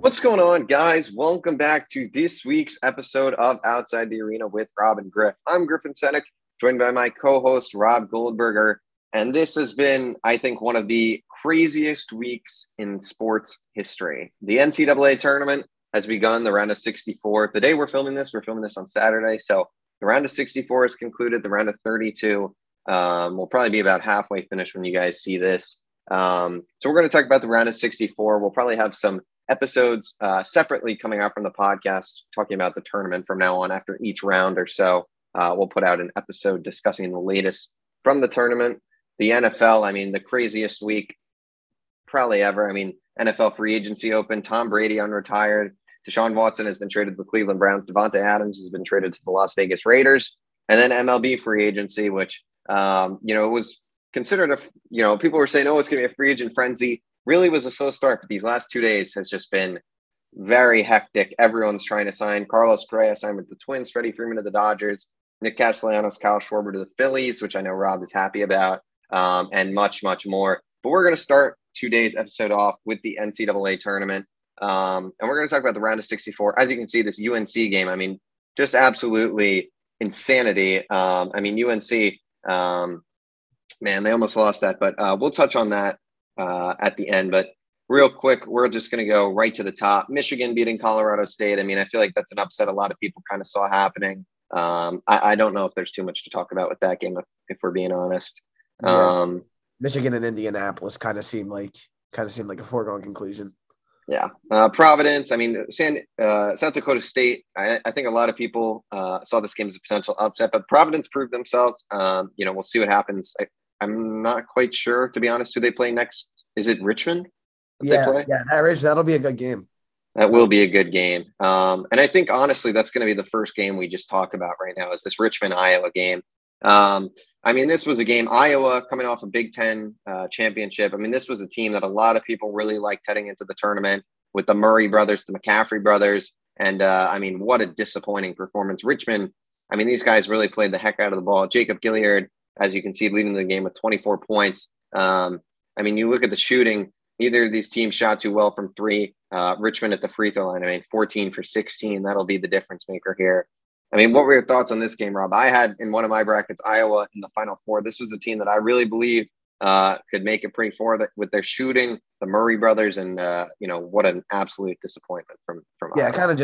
What's going on, guys? Welcome back to this week's episode of Outside the Arena with Rob and Griff. I'm Griffin Senek, joined by my co-host, Rob Goldberger. And this has been, I think, one of the craziest weeks in sports history. The NCAA tournament has begun, the round of 64. The day we're filming this on Saturday. So the round of 64 is concluded, the round of 32. We'll probably be about halfway finished when you guys see this. So we're going to talk about the round of 64. We'll probably have some episodes separately coming out from the podcast, talking about the tournament from now on. After each round or so, we'll put out an episode discussing the latest from the tournament. The NFL, I mean, the craziest week probably ever. I mean, NFL free agency open, Tom Brady unretired, Deshaun Watson has been traded to the Cleveland Browns, Davante Adams has been traded to the Las Vegas Raiders, and then MLB free agency, which, it was considered people were saying, oh, it's going to be a free agent frenzy. Really was a slow start, but these last 2 days has just been very hectic. Everyone's trying to sign. Carlos Correa signed with the Twins, Freddie Freeman to the Dodgers, Nick Castellanos, Kyle Schwarber to the Phillies, which I know Rob is happy about, and much, much more. But we're going to start today's episode off with the NCAA tournament, and we're going to talk about the round of 64. As you can see, this UNC game, I mean, just absolutely insanity. UNC, man, they almost lost that, but we'll touch on that at the end. But real quick, we're just going to go right to the top. Michigan beating Colorado State. I mean, I feel like that's an upset a lot of people kind of saw happening. I don't know if there's too much to talk about with that game, if we're being honest. Yeah. Michigan and Indianapolis kind of seemed like a foregone conclusion. Yeah. Providence. I mean, South Dakota State. I think a lot of people saw this game as a potential upset, but Providence proved themselves. We'll see what happens. I'm not quite sure, to be honest, who they play next. Is it Richmond? That'll be a good game. That will be a good game. And I think, honestly, that's going to be the first game we just talk about right now is this Richmond-Iowa game. This was a game, Iowa coming off a Big Ten championship. I mean, this was a team that a lot of people really liked heading into the tournament with the Murray brothers, the McCaffrey brothers. And, what a disappointing performance. Richmond, I mean, these guys really played the heck out of the ball. Jacob Gilliard, as you can see, leading the game with 24 points. You look at the shooting, neither of these teams shot too well from three. Richmond at the free throw line, 14 for 16. That'll be the difference maker here. I mean, what were your thoughts on this game, Rob? I had in one of my brackets, Iowa in the Final Four. This was a team that I really believe could make it pretty far with their shooting, the Murray brothers, and, what an absolute disappointment from Iowa. Yeah, kind of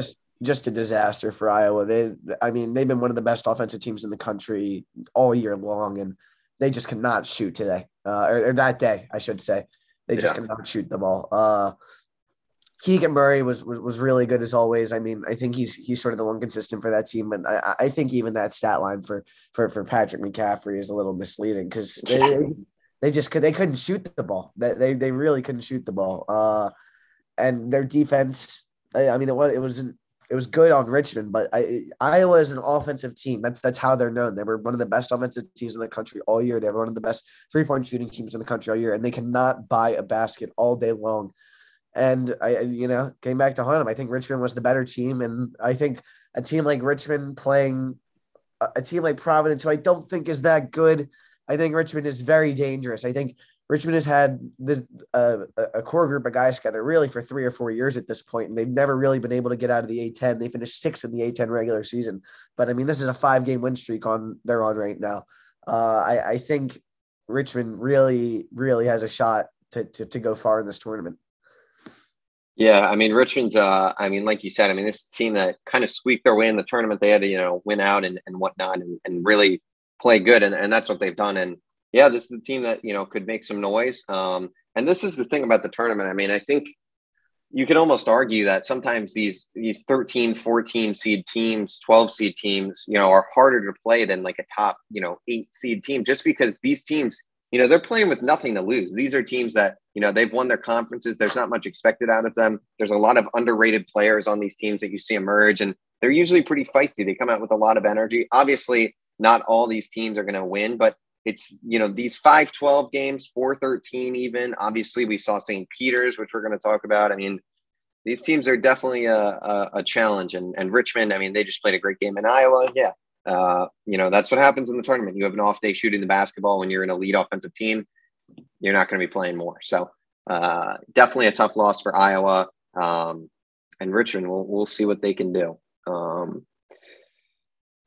just a disaster for Iowa. They've been one of the best offensive teams in the country all year long, and they just could not shoot today, or that day, I should say. They just could not shoot the ball. Keegan Murray was really good as always. I mean, I think he's sort of the one consistent for that team, but I think even that stat line for Patrick McCaffrey is a little misleading because they couldn't shoot the ball. They really couldn't shoot the ball. And their defense, it was good on Richmond, but Iowa is an offensive team. That's how they're known. They were one of the best offensive teams in the country all year. They were one of the best three-point shooting teams in the country all year, and they cannot buy a basket all day long. And I came back to haunt them. I think Richmond was the better team, and I think a team like Richmond playing a team like Providence, who I don't think is that good, I think Richmond is very dangerous. I think Richmond has had this, a core group of guys together really for 3 or 4 years at this point, and they've never really been able to get out of the A-10. They finished sixth in the A-10 regular season. But, this is a 5-game win streak they're on right now. I think Richmond really, really has a shot to go far in this tournament. Yeah, Richmond's, like you said, this team that kind of squeaked their way in the tournament. They had to, win out and whatnot and really play good, and that's what they've done. And, yeah, this is the team that, could make some noise. And this is the thing about the tournament. I think you could almost argue that sometimes these 13, 14 seed teams, 12 seed teams, are harder to play than like a top, 8 seed team, just because these teams, they're playing with nothing to lose. These are teams that, they've won their conferences. There's not much expected out of them. There's a lot of underrated players on these teams that you see emerge, and they're usually pretty feisty. They come out with a lot of energy. Obviously, not all these teams are going to win, but it's, these 5-12 games, 4-13 even. Obviously, we saw St. Peter's, which we're going to talk about. These teams are definitely a challenge. And Richmond, they just played a great game in Iowa. Yeah, that's what happens in the tournament. You have an off day shooting the basketball when you're an elite offensive team. You're not going to be playing more. So definitely a tough loss for Iowa. and Richmond. We'll see what they can do.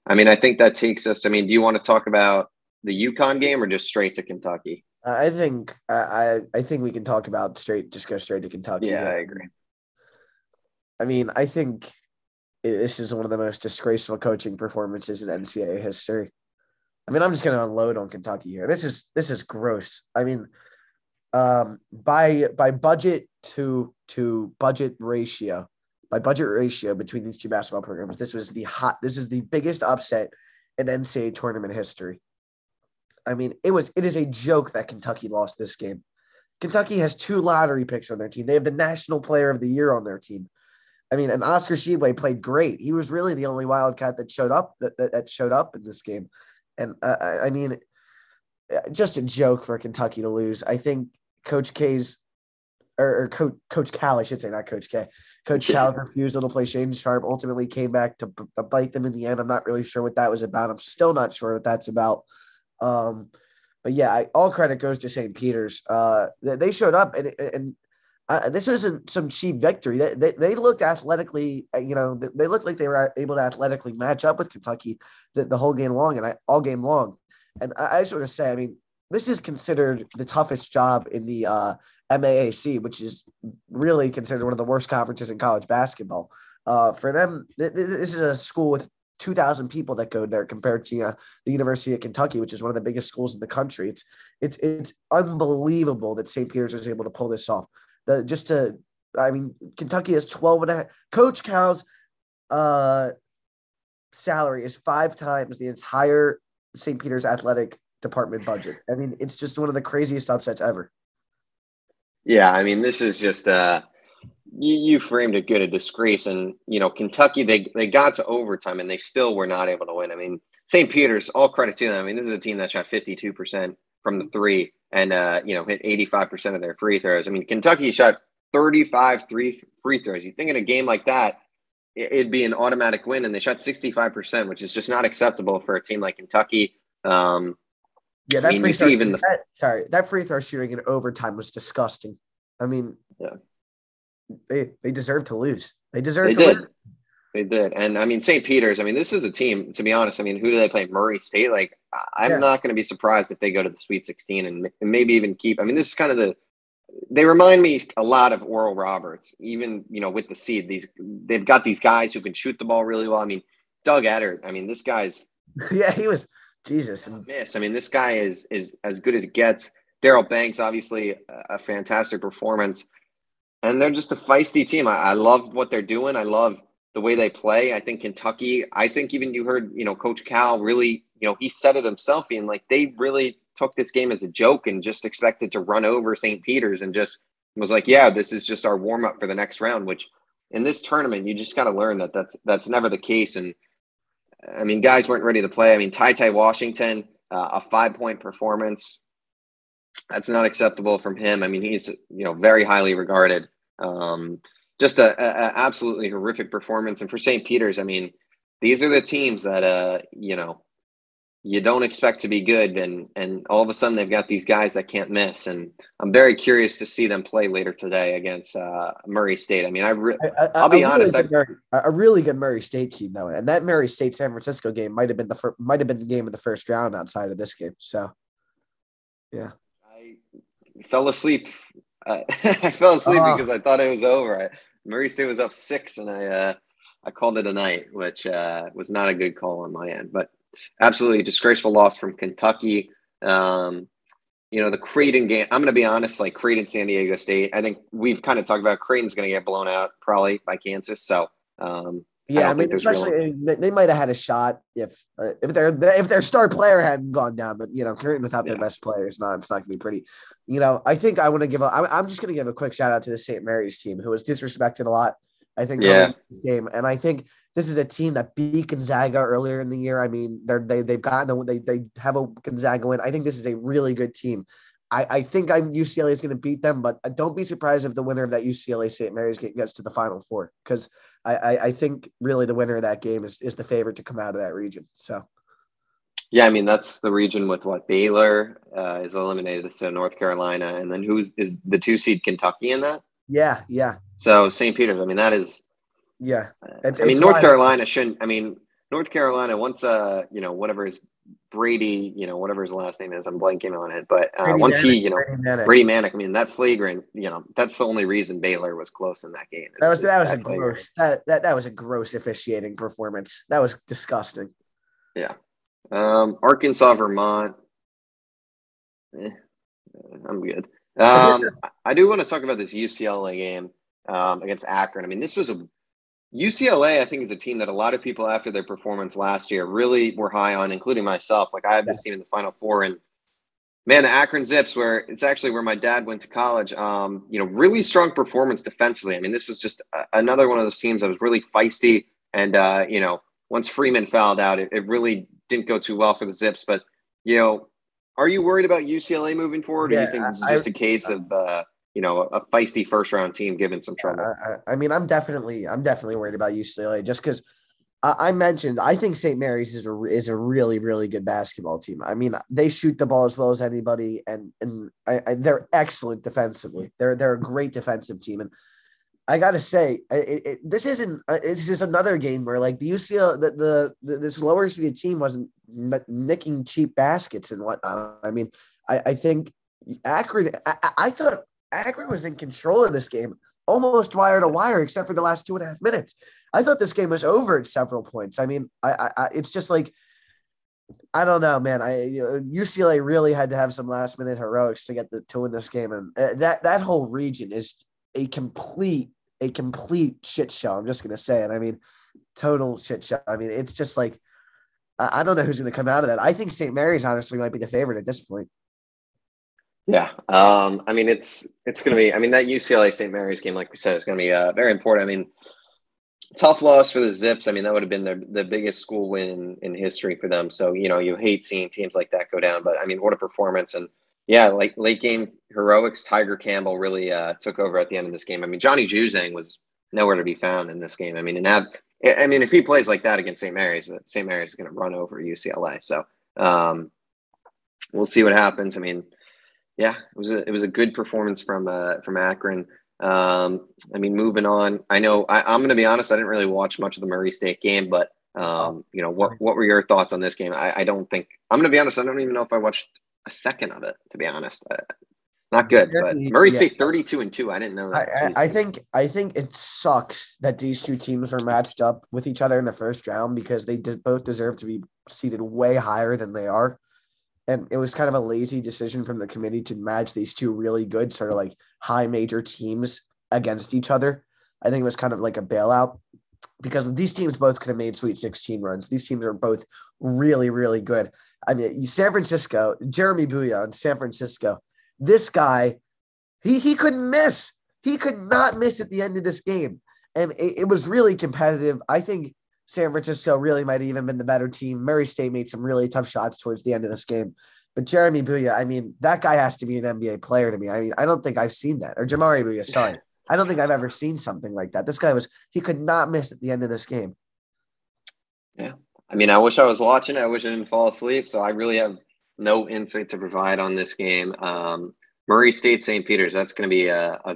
I mean, I think that takes us. I mean, do you want to talk about the UConn game or just straight to Kentucky? I think we can talk about straight to Kentucky. Yeah, I agree. I mean, I think this is one of the most disgraceful coaching performances in NCAA history. I mean, I'm just going to unload on Kentucky here. This is gross. I mean, by budget to budget ratio, between these two basketball programs, this is the biggest upset in NCAA tournament history. I mean, it is a joke that Kentucky lost this game. Kentucky has two lottery picks on their team. They have the National Player of the Year on their team. I mean, and Oscar Tshiebwe played great. He was really the only Wildcat that showed up in this game. And I mean, just a joke for Kentucky to lose. I think Coach K's or Coach Cal, I should say, not Coach K. Coach Cal's refusal to play Shaden Sharp ultimately came back to bite them in the end. I'm not really sure what that was about. I'm still not sure what that's about. But yeah, all credit goes to St. Peter's. They showed up, and this isn't some cheap victory. They looked athletically, you know, they looked like they were able to athletically match up with Kentucky the whole game long, And I just want to say, I mean, this is considered the toughest job in the MAAC, which is really considered one of the worst conferences in college basketball. For them, this is a school with 2,000 people that go there compared to the University of Kentucky, which is one of the biggest schools in the country. It's unbelievable that St. Peter's was able to pull this off. Kentucky has 12 and a half. Coach Cal's salary is 5 times the entire St. Peter's athletic department budget. I mean, it's just one of the craziest upsets ever. Yeah, I mean, this is just you framed it good, a disgrace. And, you know, Kentucky, they got to overtime and they still were not able to win. I mean, St. Peter's, all credit to them. I mean, this is a team that shot 52% from the three and, you know, hit 85% of their free throws. I mean, Kentucky shot 35 free throws. You think in a game like that, it'd be an automatic win, and they shot 65%, which is just not acceptable for a team like Kentucky. Yeah, that free throw shooting in overtime was disgusting. I mean, yeah. They deserve to lose. They did. They did. And, I mean, St. Peter's, I mean, this is a team, to be honest. I mean, who do they play? Murray State? Like, I'm not going to be surprised if they go to the Sweet 16 and maybe even keep – I mean, this is kind of they remind me a lot of Oral Roberts, even, you know, with the seed. They've got these guys who can shoot the ball really well. I mean, Doug Eddard, I mean, this guy's – yeah, he was – Jesus. Miss. I mean, this guy is as good as it gets. Daryl Banks, obviously, a fantastic performance. And they're just a feisty team. I love what they're doing. I love the way they play. I think Kentucky, even you heard, you know, Coach Cal really, you know, he said it himself, and like they really took this game as a joke and just expected to run over St. Peter's and just was like, yeah, this is just our warm up for the next round, which in this tournament, you just got to learn that that's never the case. And I mean, guys weren't ready to play. I mean, Ty Washington, a 5-point performance. That's not acceptable from him. I mean, he's, you know, very highly regarded. Just a absolutely horrific performance. And for St. Peter's, I mean, these are the teams that, you know, you don't expect to be good. And all of a sudden they've got these guys that can't miss. And I'm very curious to see them play later today against Murray State. I mean, I'll be honest. A really good Murray State team, though. And that Murray State-San Francisco game might have been the game of the first round outside of this game. So, yeah. I fell asleep because I thought it was over. Murray State was up 6, and I called it a night, which was not a good call on my end. But absolutely disgraceful loss from Kentucky. You know, the Creighton game, I'm going to be honest, like Creighton, San Diego State, I think we've kind of talked about Creighton's going to get blown out probably by Kansas. So, yeah, I mean, especially they might have had a shot if their star player hadn't gone down. But you know, Creighton without their best player it's not going to be pretty. You know, I think I'm just going to give a quick shout out to the St. Mary's team, who was disrespected a lot. I think this game, and I think this is a team that beat Gonzaga earlier in the year. I mean, they have a Gonzaga win. I think this is a really good team. I think UCLA is going to beat them, but don't be surprised if the winner of that UCLA St. Mary's game gets to the Final Four, because I think really the winner of that game is the favorite to come out of that region. So, yeah, I mean, that's the region with what Baylor is eliminated, so North Carolina, and then who's the 2 seed Kentucky in that? Yeah, yeah. So St. Peter's, I mean, that is Yeah. It's, I mean, North Carolina shouldn't – I mean, North Carolina, once, you know, whatever his Brady, you know, whatever his last name is, I'm blanking on it. But Brady Manek, I mean, that flagrant, you know, that's the only reason Baylor was close in that game. That was a gross officiating performance. That was disgusting. Yeah. Arkansas, Vermont. I'm good. I do want to talk about this UCLA game against Akron. I mean, this was UCLA, I think, is a team that a lot of people after their performance last year really were high on, including myself. Like, I have this team in the Final Four, and man, the Akron Zips, where it's actually where my dad went to college, you know, really strong performance defensively. I mean, this was just another one of those teams that was really feisty. And, you know, once Freeman fouled out, it really didn't go too well for the Zips. But, you know, are you worried about UCLA moving forward? Or do you think this is just a case of, you know, a feisty first-round team given some trouble? I mean, I'm definitely worried about UCLA just because I mentioned I think St. Mary's is a really, really good basketball team. I mean, they shoot the ball as well as anybody, and they're excellent defensively. They're a great defensive team, and I gotta say, this is another game where like the UCLA, this lower seeded team wasn't nicking cheap baskets and whatnot. I mean, I think Akron. I thought Akron was in control of this game, almost wire to wire, except for the last 2.5 minutes. I thought this game was over at several points. I mean, it's just like, I don't know, man. UCLA really had to have some last minute heroics to get to win this game, and that whole region is a complete shit show. I'm just going to say it. I mean, total shit show. I mean, it's just like, I don't know who's going to come out of that. I think St. Mary's honestly might be the favorite at this point. Yeah. I mean, it's going to be, I mean, that UCLA St. Mary's game, like we said, is going to be very important. I mean, tough loss for the Zips. I mean, that would have been the biggest school win in history for them. So, you know, you hate seeing teams like that go down, but I mean, what a performance. And yeah, like late game heroics, Tiger Campbell really took over at the end of this game. I mean, Johnny Juzang was nowhere to be found in this game. I mean, if he plays like that against St. Mary's is going to run over UCLA. So we'll see what happens. I mean, yeah, it was a good performance from Akron. I mean, moving on. I know I'm going to be honest. I didn't really watch much of the Murray State game, but you know, what were your thoughts on this game? I don't think I'm going to be honest. I don't even know if I watched a second of it, to be honest. Not good, but Murray State 32-2. I didn't know that. I think it sucks that these two teams were matched up with each other in the first round because they both deserve to be seated way higher than they are. And it was kind of a lazy decision from the committee to match these two really good sort of like high major teams against each other. I think it was kind of like a bailout because these teams both could have made Sweet 16 runs. These teams are both really, really good. I mean, San Francisco, Jamaree Bouyea in San Francisco, this guy, he couldn't miss. He could not miss at the end of this game. And it was really competitive. I think San Francisco really might have even been the better team. Murray State made some really tough shots towards the end of this game. But Jamaree Bouyea, I mean, that guy has to be an NBA player to me. I mean, I don't think I've seen that. Or Jamaree Bouyea, sorry. I don't think I've ever seen something like that. This guy he could not miss at the end of this game. Yeah. I mean, I wish I was watching. I wish I didn't fall asleep. So I really have no insight to provide on this game. Murray State, St. Peter's, that's going to be a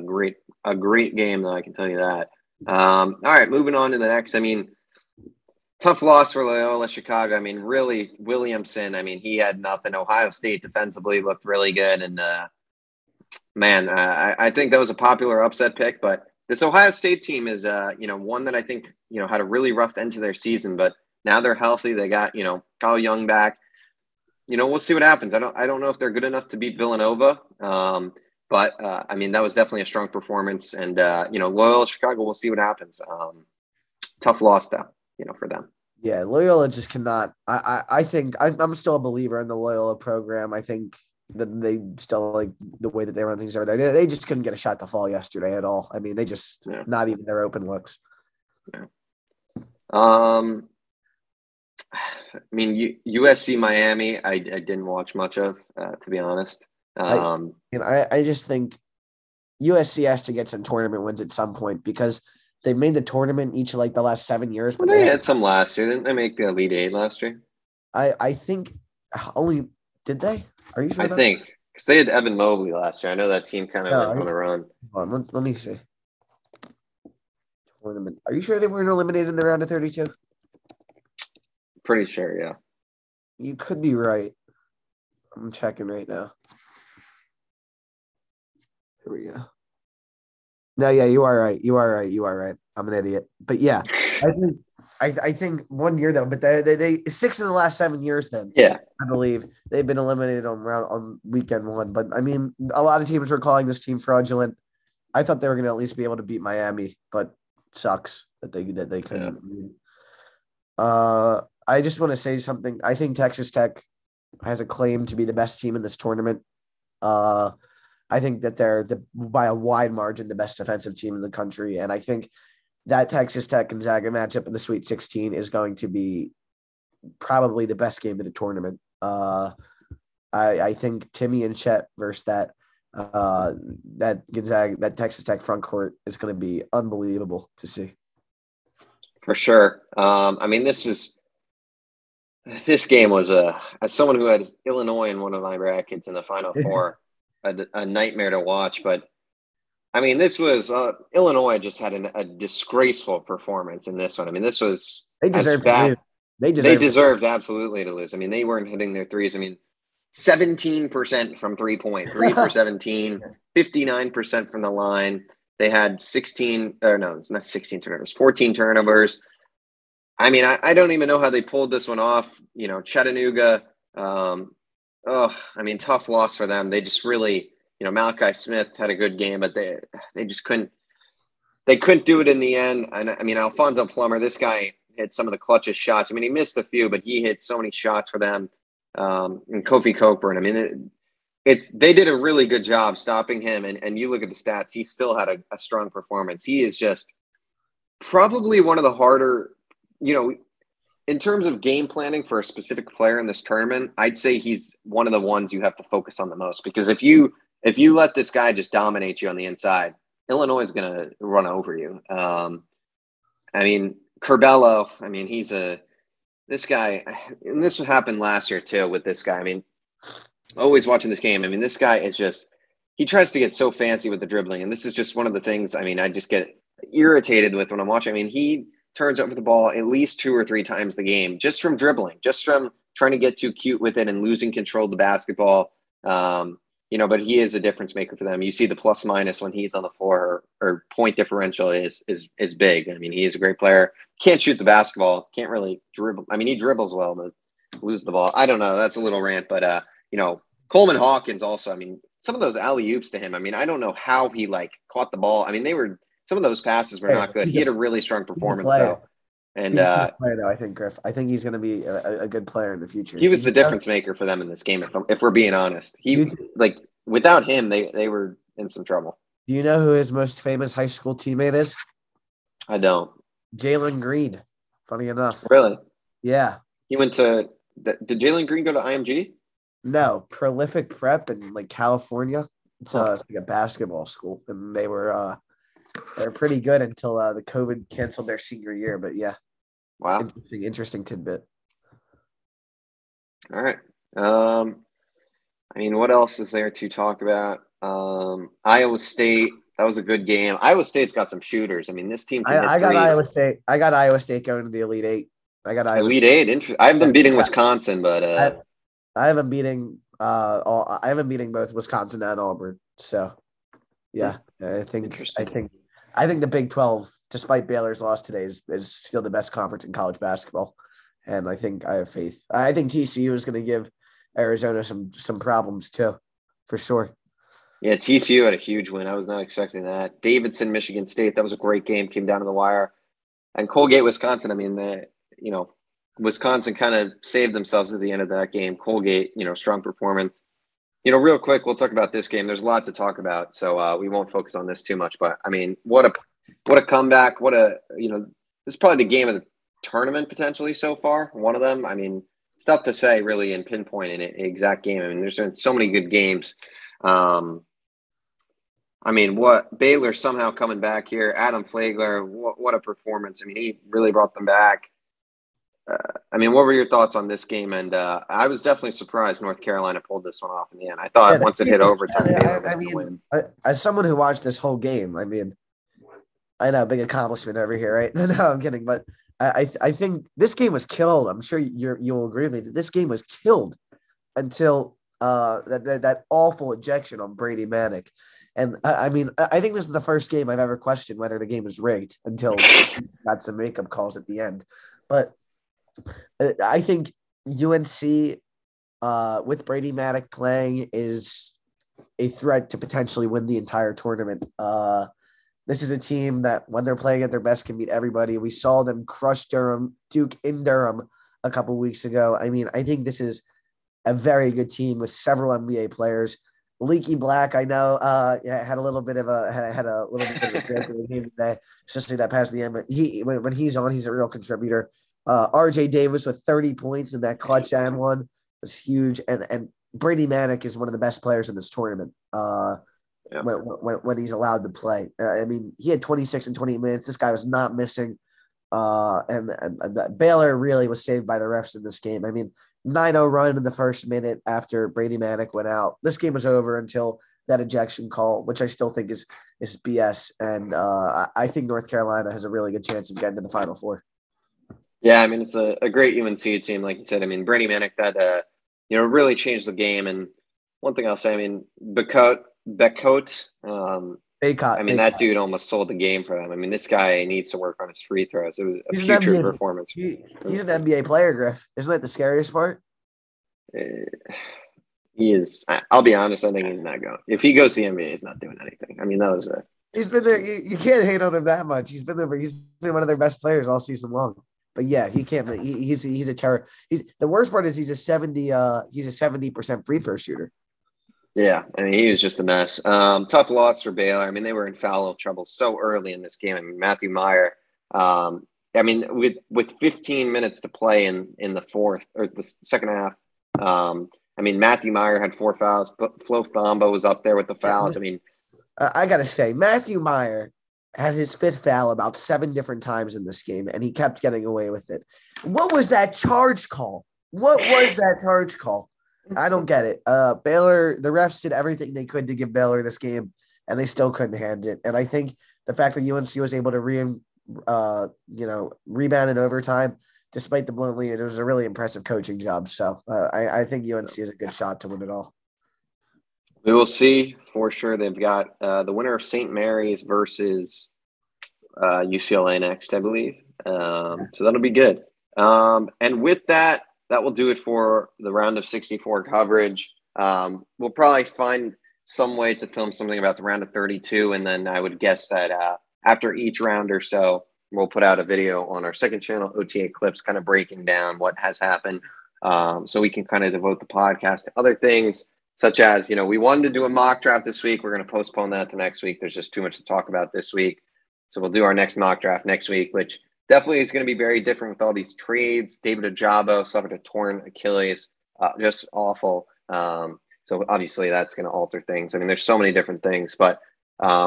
great game, though, I can tell you that. All right, moving on to the next. I mean, tough loss for Loyola Chicago. I mean, really, Williamson, I mean, he had nothing. Ohio State defensively looked really good. And, man, I think that was a popular upset pick. But this Ohio State team is, you know, one that I think, you know, had a really rough end to their season. But now they're healthy. They got, you know, Kyle Young back. You know, we'll see what happens. I don't know if they're good enough to beat Villanova. But I mean, that was definitely a strong performance. And, you know, Loyola Chicago, we'll see what happens. Tough loss, though, you know, for them. Yeah, Loyola just cannot. I think I'm still a believer in the Loyola program. I think that they still like the way that they run things over there. They just couldn't get a shot to fall yesterday at all. I mean, they just not even their open looks. Yeah. I mean, USC Miami, I didn't watch much of, to be honest. I just think USC has to get some tournament wins at some point because they've made the tournament each of like the last 7 years. But they had some last year. Didn't they make the Elite Eight last year? I think only – did they? Are you sure? I think because they had Evan Mobley last year. I know that team kind of went on a run. Hold on, let me see. tournament. Are you sure they weren't eliminated in the round of 32? Pretty sure, yeah. You could be right. I'm checking right now. Here we go. No, yeah, you are right. I'm an idiot. But yeah, I think 1 year though, but they 6 of the last 7 years then. Yeah. I believe they've been eliminated on weekend one. But I mean, a lot of teams were calling this team fraudulent. I thought they were going to at least be able to beat Miami, but sucks that they couldn't. Yeah. I just want to say something. I think Texas Tech has a claim to be the best team in this tournament. I think that they're by a wide margin the best defensive team in the country, and I think that Texas Tech Gonzaga matchup in the Sweet 16 is going to be probably the best game of the tournament. I think Timmy and Chet versus that Texas Tech front court is going to be unbelievable to see. For sure. I mean, this game was as someone who had Illinois in one of my brackets in the Final Four, a nightmare to watch. But I mean, this was Illinois just had a disgraceful performance in this one. I mean, this was they deserved to lose. They deserved absolutely to lose. I mean, they weren't hitting their threes. I mean, 17% from 3-point, 3 for 17, 59% from the line. They had 14 turnovers. I mean, I don't even know how they pulled this one off. You know, Chattanooga, tough loss for them. They just really, you know, Malachi Smith had a good game, but they just couldn't do it in the end. And I mean, Alfonso Plummer, this guy hit some of the clutchest shots. I mean, he missed a few, but he hit so many shots for them. And Kofi Cockburn, I mean, they did a really good job stopping him. And you look at the stats, he still had a strong performance. He is just probably one of the harder, you know, in terms of game planning for a specific player in this tournament, I'd say he's one of the ones you have to focus on the most, because if you let this guy just dominate you on the inside, Illinois is going to run over you. I mean, Curbelo, I mean, this guy, and this happened last year too with this guy. I mean, always watching this game. I mean, this guy is just, he tries to get so fancy with the dribbling. And this is just one of the things, I mean, I just get irritated with when I'm watching. I mean, he turns over the ball at least 2 or 3 times the game just from dribbling, just from trying to get too cute with it and losing control of the basketball. You know, but he is a difference maker for them. You see the plus minus when he's on the floor, or point differential is big. I mean, he is a great player. Can't shoot the basketball. Can't really dribble. I mean, he dribbles well, but lose the ball. I don't know. That's a little rant, but you know, Coleman Hawkins also. I mean, some of those alley oops to him. I mean, I don't know how he caught the ball. I mean, they were, some of those passes were not good. He had a really strong performance though. And I think Griff. I think he's going to be a good player in the future. He was the difference maker for them in this game. If we're being honest, without him, they were in some trouble. Do you know who his most famous high school teammate is? I don't. Jalen Green. Funny enough. Really? Yeah. He went to. Did Jalen Green go to IMG? No, Prolific Prep in California. It's like a basketball school, and they were. They're pretty good until the COVID canceled their senior year, but yeah. Wow. Interesting tidbit. All right. I mean, what else is there to talk about? Iowa State, that was a good game. Iowa State's got some shooters. I mean, this team can hit threes. I got Iowa State going to the Elite Eight. Elite Eight. Interesting. I've been beating Wisconsin, but I haven't beating both Wisconsin and Auburn. So yeah. I think the Big 12, despite Baylor's loss today, is still the best conference in college basketball, and I think I have faith. I think TCU is going to give Arizona some problems too, for sure. Yeah, TCU had a huge win. I was not expecting that. Davidson, Michigan State, that was a great game. Came down to the wire, and Colgate, Wisconsin. I mean, Wisconsin kind of saved themselves at the end of that game. Colgate, strong performance. You know, real quick, we'll talk about this game. There's a lot to talk about, so we won't focus on this too much. But I mean, what a comeback! This is probably the game of the tournament potentially so far. One of them. I mean, it's tough to say really and pinpoint an exact game. I mean, there's been so many good games. I mean, what Baylor somehow coming back here? Adam Flagler, what a performance! I mean, he really brought them back. I mean, what were your thoughts on this game? And I was definitely surprised North Carolina pulled this one off in the end. I thought once it hit overtime, Baylor was going to win. As someone who watched this whole game, I mean, I know, big accomplishment over here, right? No, I'm kidding. But I think this game was killed. I'm sure you'll agree with me that this game was killed until that awful ejection on Brady Manek. And I mean, I think this is the first game I've ever questioned whether the game was rigged until got some makeup calls at the end. But I think UNC with Brady Manek playing is a threat to potentially win the entire tournament. This is a team that when they're playing at their best can beat everybody. We saw them crush Duke in Durham a couple weeks ago. I mean, I think this is a very good team with several NBA players. Leaky Black, I know, had a little bit of a joke in the game today, especially that pass at the end. But when he's on, he's a real contributor. RJ Davis with 30 points in that clutch and one was huge. And Brady Manek is one of the best players in this tournament when he's allowed to play. I mean, he had 26 and 20 minutes. This guy was not missing. And Baylor really was saved by the refs in this game. I mean, 9-0 run in the first minute after Brady Manek went out. This game was over until that ejection call, which I still think is BS. And I think North Carolina has a really good chance of getting to the Final Four. Yeah, I mean, it's a great UNC team, like you said. I mean, Brady Manek, that really changed the game. And one thing I'll say, I mean, Bacot. I mean, that dude almost sold the game for them. I mean, this guy needs to work on his free throws. It was a future performance. He's an NBA player, Griff. Isn't that the scariest part? He is. I'll be honest. I think he's not going. If he goes to the NBA, he's not doing anything. I mean, that was a. He's been there. You can't hate on him that much. He's been there. He's been one of their best players all season long. But yeah, he can't. He's a terror. The worst part is he's a 70% free throw shooter. Yeah, I mean, he was just a mess. Tough loss for Baylor. I mean, they were in foul trouble so early in this game. I mean, Matthew Mayer, I mean, with 15 minutes to play in the fourth or the second half, I mean, Matthew Mayer had 4 fouls. Flo Thamba was up there with the fouls. I mean, I got to say, Matthew Mayer had his 5th foul about 7 different times in this game, and he kept getting away with it. What was that charge call? I don't get it. Baylor, the refs did everything they could to give Baylor this game, and they still couldn't hand it. And I think the fact that UNC was able to rebound in overtime, despite the blown lead, it was a really impressive coaching job. So I think UNC is a good shot to win it all. We will see for sure. They've got the winner of St. Mary's versus UCLA next, I believe. So that'll be good. And with that, that will do it for the round of 64 coverage. We'll probably find some way to film something about the round of 32. And then I would guess that after each round or so, we'll put out a video on our second channel, OTA Clips, kind of breaking down what has happened. So we can kind of devote the podcast to other things, such as, you know, we wanted to do a mock draft this week. We're going to postpone that to next week. There's just too much to talk about this week. So we'll do our next mock draft next week, which definitely is going to be very different with all these trades. David Ajabo suffered a torn Achilles, just awful. So obviously that's going to alter things. I mean, there's so many different things. But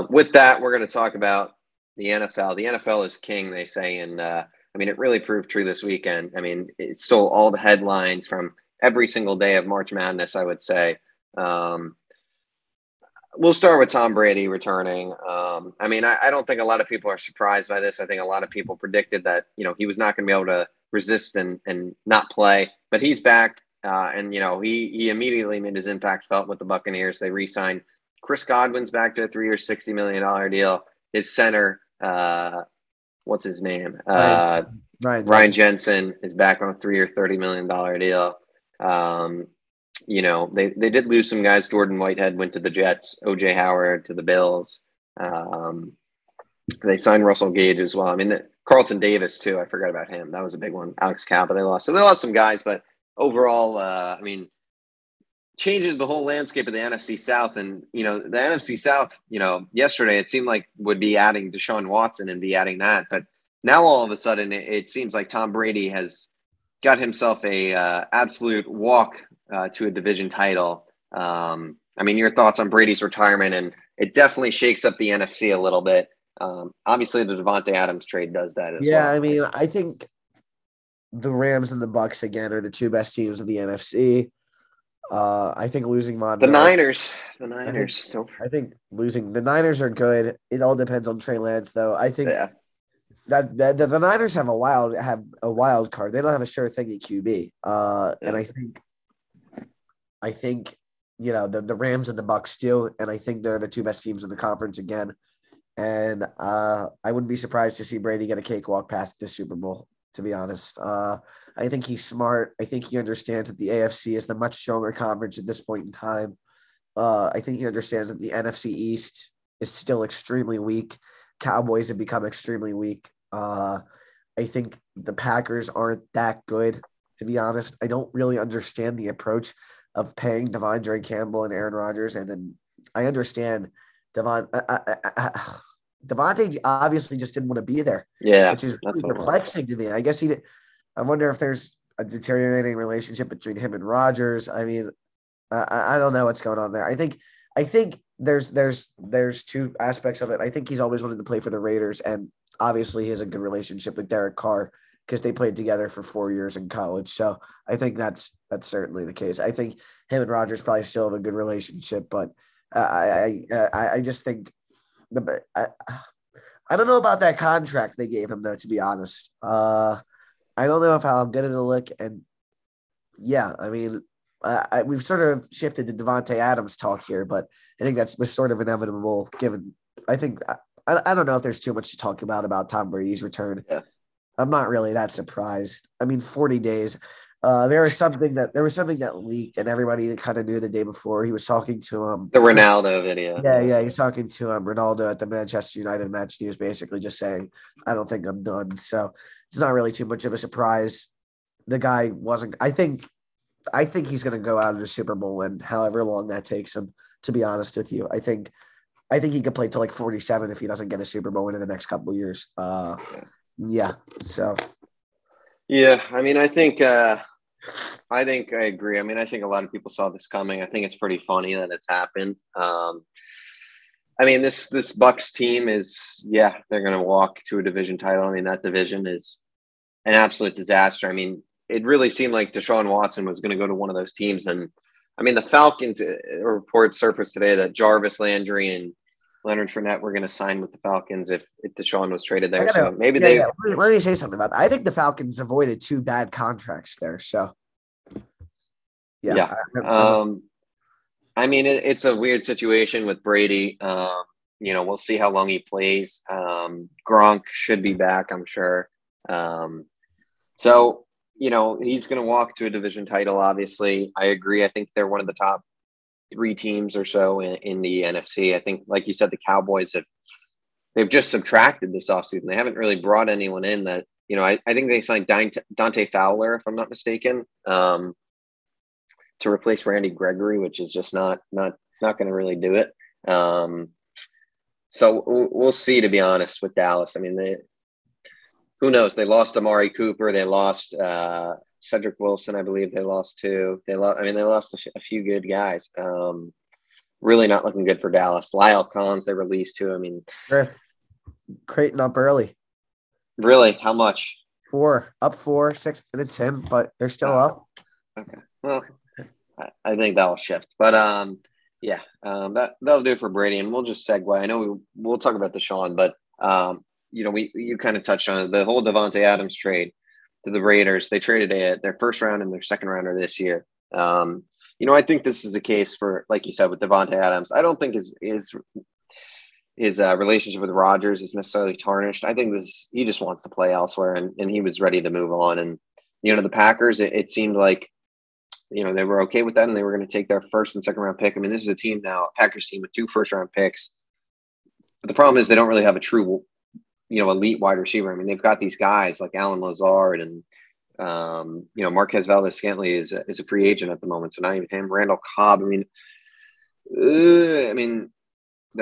with that, we're going to talk about the NFL. The NFL is king, they say. And, I mean, it really proved true this weekend. I mean, it stole all the headlines from every single day of March Madness, I would say. We'll start with Tom Brady returning. I mean, I don't think a lot of people are surprised by this. I think a lot of people predicted that, you know, he was not going to be able to resist and not play. But he's back, and, you know, he immediately made his impact felt with the Buccaneers. They re-signed Chris Godwin's back to a 3-year, $60 million deal. His center, what's his name? Ryan Jensen is back on a 3-year, $30 million deal. You know, they did lose some guys. Jordan Whitehead went to the Jets, OJ Howard to the Bills. They signed Russell Gage as well. I mean, Carlton Davis, too. I forgot about him. That was a big one. Alex Cowper, they lost. So they lost some guys, but overall, I mean, changes the whole landscape of the NFC South. And, you know, the NFC South, you know, yesterday it seemed like would be adding Deshaun Watson and be adding that. But now all of a sudden it seems like Tom Brady has got himself a absolute walk to a division title. I mean, your thoughts on Brady's retirement, and it definitely shakes up the NFC a little bit. Obviously the Davante Adams trade does that as well. Yeah, I mean, I think the Rams and the Bucks again are the 2 best teams in the NFC. I think losing Monroe. The Niners still. I think losing the Niners are good. It all depends on Trey Lance, though. I think that the Niners have a wild card. They don't have a sure thing at QB. And I think you know the Rams and the Bucks do, and I think they're the two best teams in the conference again. And I wouldn't be surprised to see Brady get a cakewalk past this Super Bowl. To be honest, I think he's smart. I think he understands that the AFC is the much stronger conference at this point in time. I think he understands that the NFC East is still extremely weak. Cowboys have become extremely weak. I think the Packers aren't that good, to be honest. I don't really understand the approach of paying Devondre Campbell and Aaron Rodgers. And then I understand Davante obviously just didn't want to be there. Yeah, which is really perplexing to me. I guess I wonder if there's a deteriorating relationship between him and Rodgers. I mean, I don't know what's going on there. I think there's two aspects of it. I think he's always wanted to play for the Raiders, and obviously he has a good relationship with Derek Carr because they played together for 4 years in college. So I think that's certainly the case. I think him and Rodgers probably still have a good relationship, but I just think. I don't know about that contract they gave him, though, to be honest. I don't know how good it'll look. And, yeah, I mean, we've sort of shifted to Davante Adams talk here, but I think that was sort of inevitable given – I think I don't know if there's too much to talk about Tom Brady's return. Yeah. I'm not really that surprised. I mean, 40 days. There was something that leaked, and everybody kind of knew the day before. He was talking to the Ronaldo video. Yeah, he's talking to Ronaldo at the Manchester United match. He was basically just saying, "I don't think I'm done." So it's not really too much of a surprise. The guy wasn't. I think he's going to go out in the Super Bowl, and however long that takes him. To be honest with you, I think he could play till like 47 if he doesn't get a Super Bowl in the next couple of years. Yeah, I mean, I think I agree. I mean, I think a lot of people saw this coming. I think it's pretty funny that it's happened. I mean, this Bucks team is, they're going to walk to a division title. I mean, that division is an absolute disaster. I mean, it really seemed like Deshaun Watson was going to go to one of those teams. And, I mean, the Falcons report surfaced today that Jarvis Landry and Leonard Fournette were going to sign with the Falcons if Deshaun was traded there. Let me say something about that. I think the Falcons avoided two bad contracts there. So, I mean, it's a weird situation with Brady. You know, we'll see how long he plays. Gronk should be back, I'm sure. So, you know, he's going to walk to a division title, obviously. I agree. I think they're one of the top three teams or so in the NFC. I think, like you said, the Cowboys they've just subtracted this offseason. They haven't really brought anyone in that, you know, I think they signed Dante Fowler, if I'm not mistaken, to replace Randy Gregory, which is just not going to really do it. So we'll see, to be honest, with Dallas. I mean, who knows? They lost Amari Cooper. They lost, Cedric Wilson, I believe they lost too. They lost a few good guys. Really not looking good for Dallas. Lyle Collins, they released too. I mean, Creighton up early. Really? How much? Up 6 minutes in, but they're still up. Okay. Well, I think that'll shift. But that'll do it for Brady. And we'll just segue. I know we'll talk about Deshaun, but you know, you kind of touched on it. The whole Davante Adams trade. To the Raiders, they traded their first round and their second rounder this year. You know, I think this is a case for, like you said, with Davante Adams. I don't think his relationship with Rodgers is necessarily tarnished. I think he just wants to play elsewhere, and he was ready to move on. And you know, the Packers, it seemed like, you know, they were okay with that, and they were going to take their first and second round pick. I mean, this is a team now, Packers team, with 2 first-round picks. But the problem is they don't really have a true, you know, elite wide receiver. I mean, they've got these guys like Alan Lazard and, you know, Marquez Valdes-Scantling is a free agent at the moment. So not even him. Randall Cobb. I mean, they're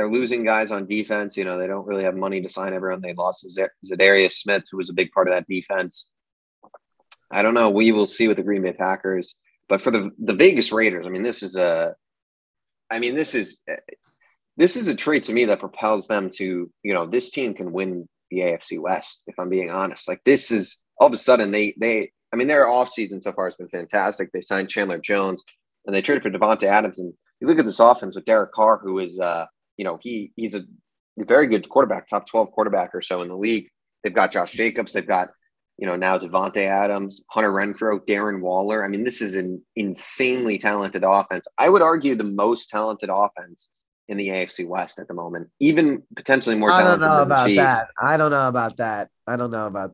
losing guys on defense. You know, they don't really have money to sign everyone. They lost Zadarius Smith, who was a big part of that defense. I don't know. We will see with the Green Bay Packers, but for the Vegas Raiders, I mean, this is a trait to me that propels them to, you know, this team can win the AFC West, if I'm being honest. Like, this is all of a sudden their offseason so far has been fantastic. They signed Chandler Jones. and they traded for Davante Adams. And you look at this offense with Derek Carr, who is, he's a very good quarterback, top 12 quarterback or so in the league. They've got Josh Jacobs. They've got, now Davante Adams, Hunter Renfrow, Darren Waller. I mean, this is an insanely talented offense. I would argue the most talented offense in the AFC West at the moment, even potentially more talented than the Chiefs. I don't know about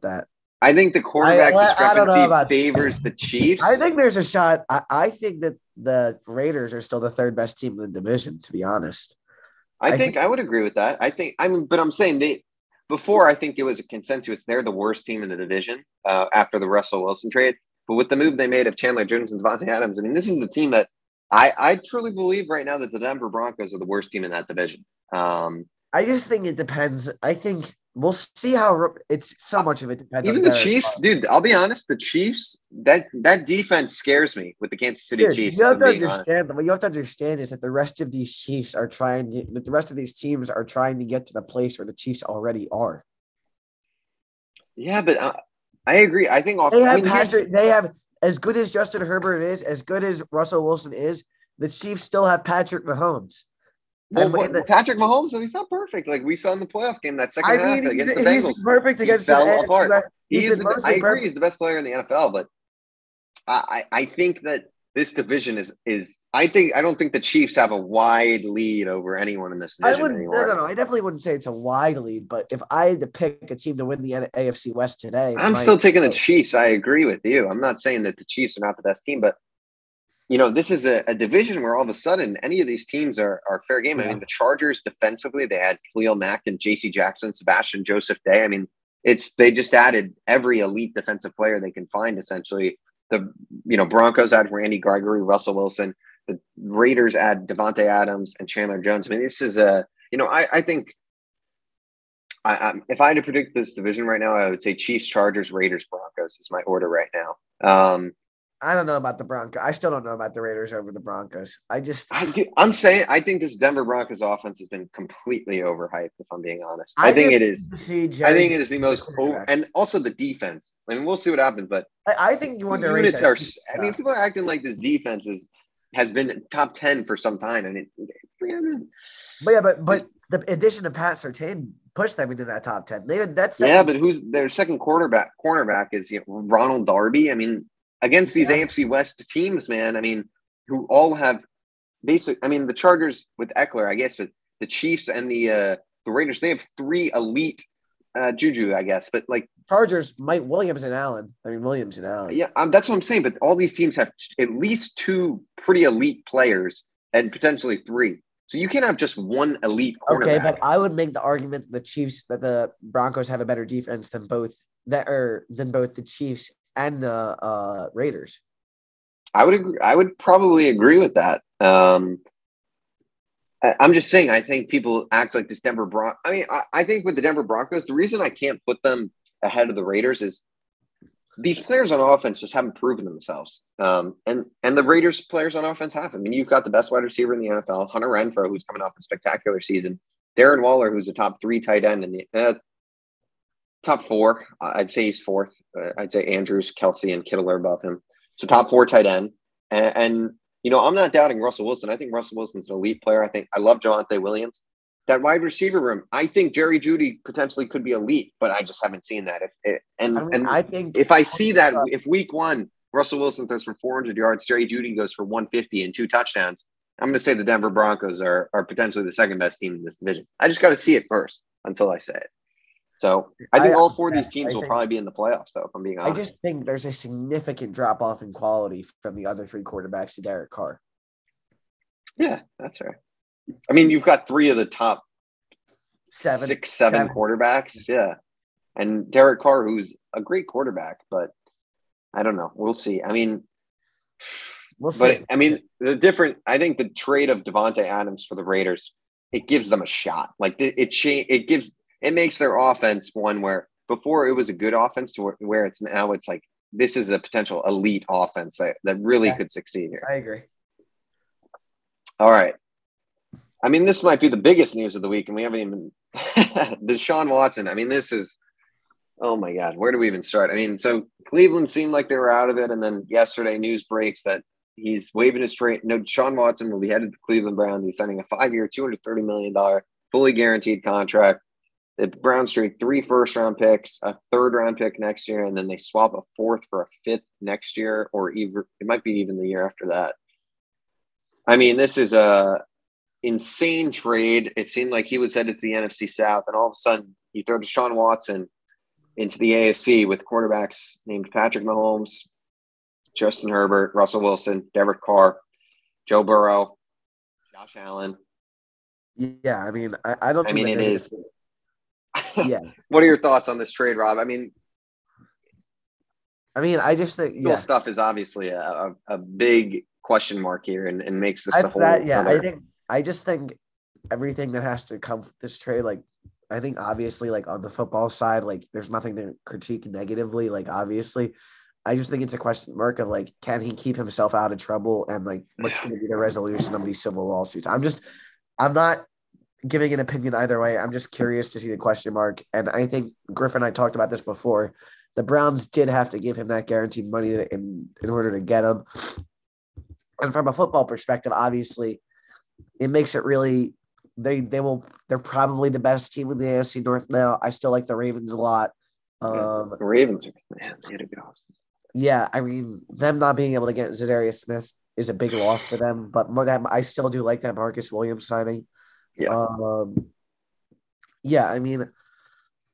that. I think the quarterback discrepancy favors the Chiefs. I think there's a shot. I think that the Raiders are still the third best team in the division, to be honest. I think I would agree with that. I'm saying I think it was a consensus. They're the worst team in the division after the Russell Wilson trade. But with the move they made of Chandler Jones and Davante Adams, I mean, this is a team that I truly believe right now that the Denver Broncos are the worst team in that division. I just think it depends. I think we'll see how it's so much of it depends. Even on the Chiefs, dude, I'll be honest. The Chiefs, that defense scares me with the Kansas City Chiefs. What you have to understand is that the rest of these Chiefs are trying to, that the rest of these teams are trying to get to the place where the Chiefs already are. Yeah, but I agree. I think they have as good as Justin Herbert is, as good as Russell Wilson is, the Chiefs still have Patrick Mahomes. Patrick Mahomes, and he's not perfect. Like we saw in the playoff game that second half against the Bengals. He is the best player in the NFL, but I think that this division I don't think the Chiefs have a wide lead over anyone in this division anymore. No. I definitely wouldn't say it's a wide lead, but if I had to pick a team to win the AFC West today, I'm still taking the Chiefs. I agree with you. I'm not saying that the Chiefs are not the best team, but this is a division where all of a sudden any of these teams are fair game. Yeah. I mean, the Chargers defensively, they had Khalil Mack and J.C. Jackson, Sebastian Joseph Day. I mean, they just added every elite defensive player they can find, essentially. The Broncos add Randy Gregory, Russell Wilson. The Raiders add Davante Adams and Chandler Jones. I mean, this is if I had to predict this division right now, I would say Chiefs, Chargers, Raiders, Broncos is my order right now. I don't know about the Broncos. I still don't know about the Raiders over the Broncos. I'm saying I think this Denver Broncos offense has been completely overhyped, if I'm being honest. I think it is the most – and also the defense. I mean, we'll see what happens, but – I think you underrate that. People are acting like this defense has been top 10 for some time. And But the addition of Pat Surtain pushed them into that top 10. But who's – their second cornerback is Ronald Darby. I mean – against these AFC West teams, man, I mean, who all have basic. I mean, the Chargers with Eckler, I guess, but the Chiefs and the Raiders, they have three elite Juju, I guess. But like Chargers, Williams and Allen. Yeah, that's what I'm saying. But all these teams have at least two pretty elite players and potentially three. So you can't have just one elite quarterback. Okay, but I would make the argument that the Broncos have a better defense than both the Chiefs and the Raiders. I would probably agree with that. I'm just saying, I think people act like this Denver Broncos. I mean, I think with the Denver Broncos, the reason I can't put them ahead of the Raiders is these players on offense just haven't proven themselves. And the Raiders players on offense have. I mean, you've got the best wide receiver in the NFL, Hunter Renfrow, who's coming off a spectacular season. Darren Waller, who's a top three tight end in the top four. I'd say he's fourth. I'd say Andrews, Kelsey, and Kittle are above him. So top four tight end. And I'm not doubting Russell Wilson. I think Russell Wilson's an elite player. I love Javonte Williams. That wide receiver room, I think Jerry Jeudy potentially could be elite, but I just haven't seen that. If week one, Russell Wilson throws for 400 yards, Jerry Jeudy goes for 150 and two touchdowns, I'm going to say the Denver Broncos are potentially the second best team in this division. I just got to see it first until I say it. So I think all four of these teams will probably be in the playoffs, though, if I'm being honest. I just think there's a significant drop-off in quality from the other three quarterbacks to Derek Carr. Yeah, that's right. I mean, you've got three of the top six, seven quarterbacks. Yeah. And Derek Carr, who's a great quarterback, but I don't know. We'll see. I mean, we'll see. But, I mean, I think the trade of Davante Adams for the Raiders, it gives them a shot. Like, it makes their offense one where before it was a good offense to where it's now it's like this is a potential elite offense that really could succeed here. I agree. All right. I mean, this might be the biggest news of the week, and we haven't even – Deshaun Watson. I mean, this is – oh, my God. Where do we even start? I mean, so Cleveland seemed like they were out of it, and then yesterday news breaks that He's waiving his trade. No, Deshaun Watson will be headed to Cleveland Browns. He's signing a 5-year, $230 million, fully guaranteed contract. The Browns trade 3 first-round picks, a third-round pick next year, and then they swap a 4th for a 5th next year, or even it might be even the year after that. I mean, this is a insane trade. It seemed like he was headed to the NFC South, and all of a sudden you throw Deshaun Watson into the AFC with quarterbacks named Patrick Mahomes, Justin Herbert, Russell Wilson, Derek Carr, Joe Burrow, Josh Allen. Yeah, I mean, I don't. I mean, it is. Yeah. What are your thoughts on this trade, Rob? I mean, I just think stuff is obviously a big question mark here, and makes this the whole. I just think everything that has to come with this trade, like, I think obviously, like, on the football side, like, there's nothing to critique negatively. Like, obviously, I just think it's a question mark of, like, can he keep himself out of trouble, and, like, what's going to be the resolution of these civil lawsuits? I'm not giving an opinion either way. I'm just curious to see the question mark. And I think Griffin and I talked about this before. The Browns did have to give him that guaranteed money in order to get him. And from a football perspective, obviously, it makes it really they're probably the best team in the AFC North now. I still like the Ravens a lot. The Ravens are yeah, I mean, them not being able to get Zadarius Smith is a big loss for them, but I still do like that Marcus Williams signing. Yeah. I mean,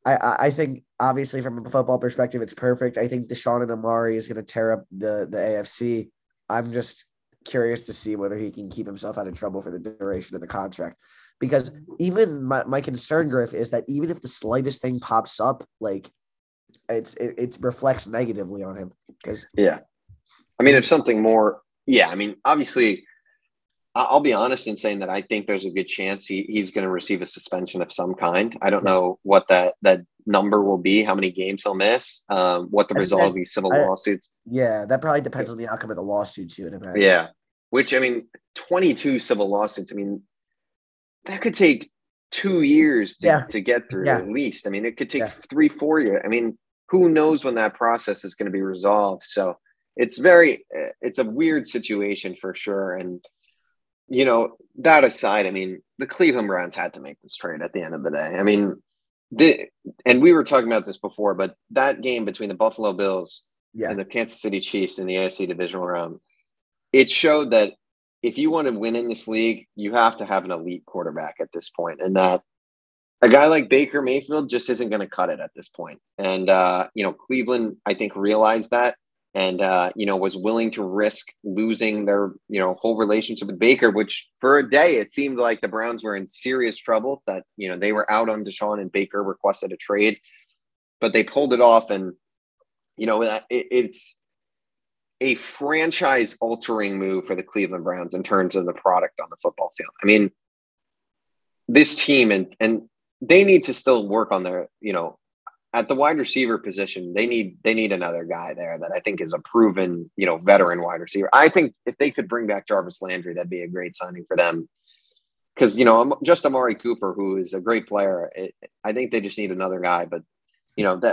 I think obviously from a football perspective, it's perfect. I think Deshaun and Amari is going to tear up the AFC. I'm just curious to see whether he can keep himself out of trouble for the duration of the contract, because even my concern, Griff, is that even if the slightest thing pops up, like it reflects negatively on him. Because obviously. I'll be honest in saying that I think there's a good chance he's going to receive a suspension of some kind. I don't know what that number will be, how many games he'll miss, what the result of these civil lawsuits. Yeah, that probably depends on the outcome of the lawsuit too. Yeah, which, 22 civil lawsuits. That could take 2 years to get through at least. It could take 3-4 years. Who knows when that process is going to be resolved? So it's a weird situation for sure. And, that aside, the Cleveland Browns had to make this trade at the end of the day. And we were talking about this before, but that game between the Buffalo Bills and the Kansas City Chiefs in the AFC divisional round, it showed that if you want to win in this league, you have to have an elite quarterback at this point, and that a guy like Baker Mayfield just isn't going to cut it at this point. And, Cleveland, I think, realized that. And, was willing to risk losing their, whole relationship with Baker, which for a day, it seemed like the Browns were in serious trouble that, they were out on Deshaun and Baker requested a trade, but they pulled it off. And, it's a franchise altering move for the Cleveland Browns in terms of the product on the football field. This team and they need to still work on their, at the wide receiver position, they need another guy there that I think is a proven, veteran wide receiver. I think if they could bring back Jarvis Landry, that'd be a great signing for them. Because, just Amari Cooper, who is a great player, I think they just need another guy. But,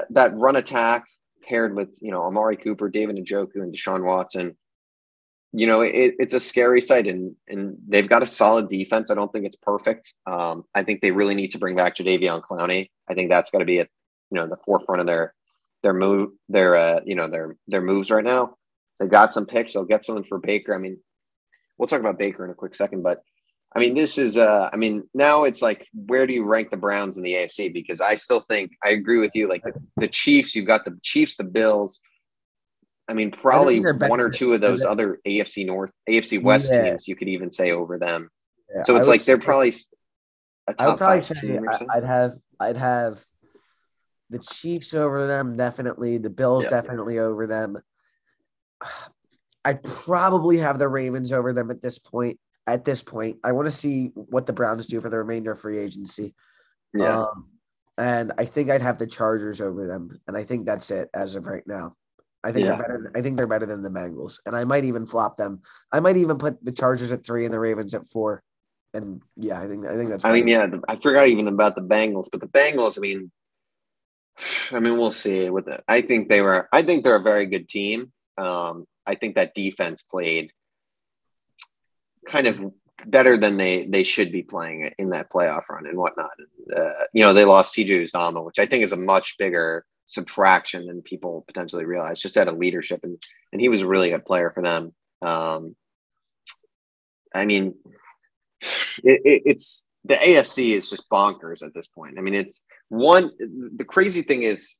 that run attack paired with, Amari Cooper, David Njoku, and Deshaun Watson, it's a scary sight. And they've got a solid defense. I don't think it's perfect. I think they really need to bring back Jadeveon Clowney. I think that's got to be it. The forefront of their moves right now. They got some picks. They'll get something for Baker. We'll talk about Baker in a quick second, but this is, now it's like, where do you rank the Browns in the AFC? Because I still think I agree with you. Like the Chiefs, you've got the Chiefs, the Bills. Probably one or two of those other AFC West teams you could even say over them. Yeah, so it's like, they're probably a top five team. I'd have the Chiefs over them, definitely. The Bills definitely over them. I'd probably have the Ravens over them at this point. I want to see what the Browns do for the remainder of free agency. Yeah. And I think I'd have the Chargers over them. And I think that's it as of right now. I think they're better than the Bengals. And I might even flop them. I might even put the Chargers at 3 and the Ravens at 4. And I think that's I forgot even about the Bengals, but the Bengals, we'll see with it. I think they're a very good team. I think that defense played kind of better than they should be playing in that playoff run and whatnot. You know, they lost CJ Uzama, which I think is a much bigger subtraction than people potentially realize, just out of leadership. And he was a really good player for them. I mean, it's the AFC is just bonkers at this point. I mean, the crazy thing is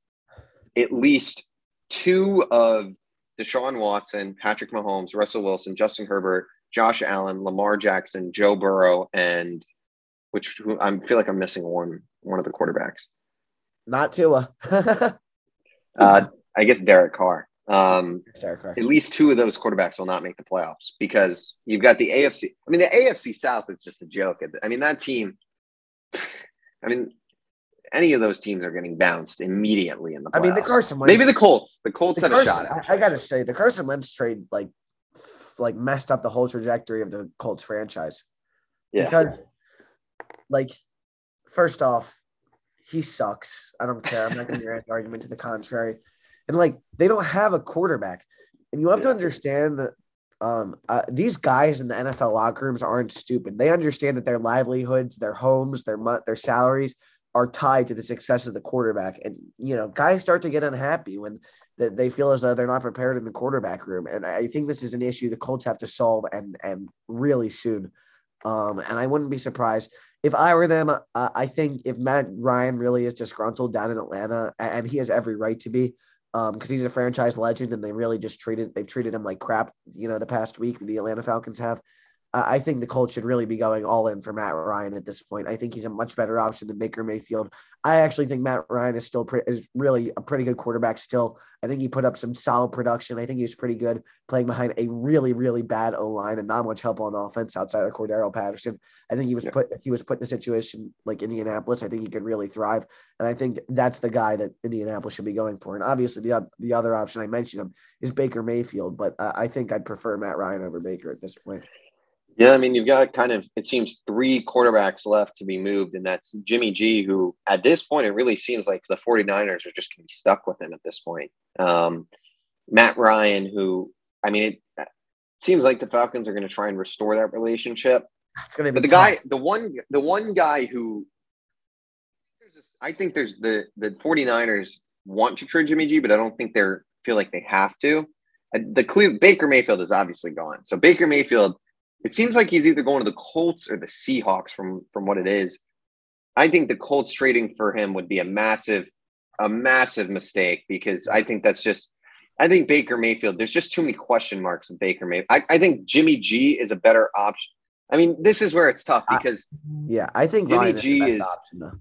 at least two of Deshaun Watson, Patrick Mahomes, Russell Wilson, Justin Herbert, Josh Allen, Lamar Jackson, Joe Burrow, and I feel like I'm missing one of the quarterbacks. Not Tua. I guess Derek Carr. At least two of those quarterbacks will not make the playoffs because you've got the AFC. I mean, the AFC South is just a joke. I mean, that team, any of those teams are getting bounced immediately in the playoffs. I mean, the Carson Wentz. Maybe the Colts. The Colts have a shot at it. I got to say, the Carson Wentz trade, like messed up the whole trajectory of the Colts franchise. Yeah. Because, like, first off, he sucks. I don't care. I'm not going to hear an argument to the contrary. And, like, they don't have a quarterback. And you have to understand that these guys in the NFL locker rooms aren't stupid. They understand that their livelihoods, their homes, their salaries – are tied to the success of the quarterback. And, you know, guys start to get unhappy when they feel as though they're not prepared in the quarterback room. And I think this is an issue the Colts have to solve and really soon. And I wouldn't be surprised if I were them. I think if Matt Ryan really is disgruntled down in Atlanta, and he has every right to be, because he's a franchise legend and they really just they've treated him like crap, you know, the past week, the Atlanta Falcons have. I think the Colts should really be going all in for Matt Ryan at this point. I think he's a much better option than Baker Mayfield. I actually think Matt Ryan is still is really a pretty good quarterback still. I think he put up some solid production. I think he was pretty good playing behind a really, really bad O-line and not much help on offense outside of Cordero Patterson. I think he was put in a situation like Indianapolis. I think he could really thrive. And I think that's the guy that Indianapolis should be going for. And obviously the other option I mentioned him is Baker Mayfield, but I think I'd prefer Matt Ryan over Baker at this point. Yeah, I mean, you've got kind of, it seems, three quarterbacks left to be moved, and that's Jimmy G, who at this point, it really seems like the 49ers are just going to be stuck with him at this point. Matt Ryan, who, I mean, it seems like the Falcons are going to try and restore that relationship. That's going to be but the tough. Guy, the one guy who, I think there's the 49ers want to trade Jimmy G, but I don't think they feel like they have to. Baker Mayfield is obviously gone. So Baker Mayfield, it seems like he's either going to the Colts or the Seahawks from what it is. I think the Colts trading for him would be a massive mistake because I think that's just – I think Baker Mayfield – there's just too many question marks with Baker Mayfield. I think Jimmy G is a better option. I mean, this is where it's tough because I think Jimmy G is – Matt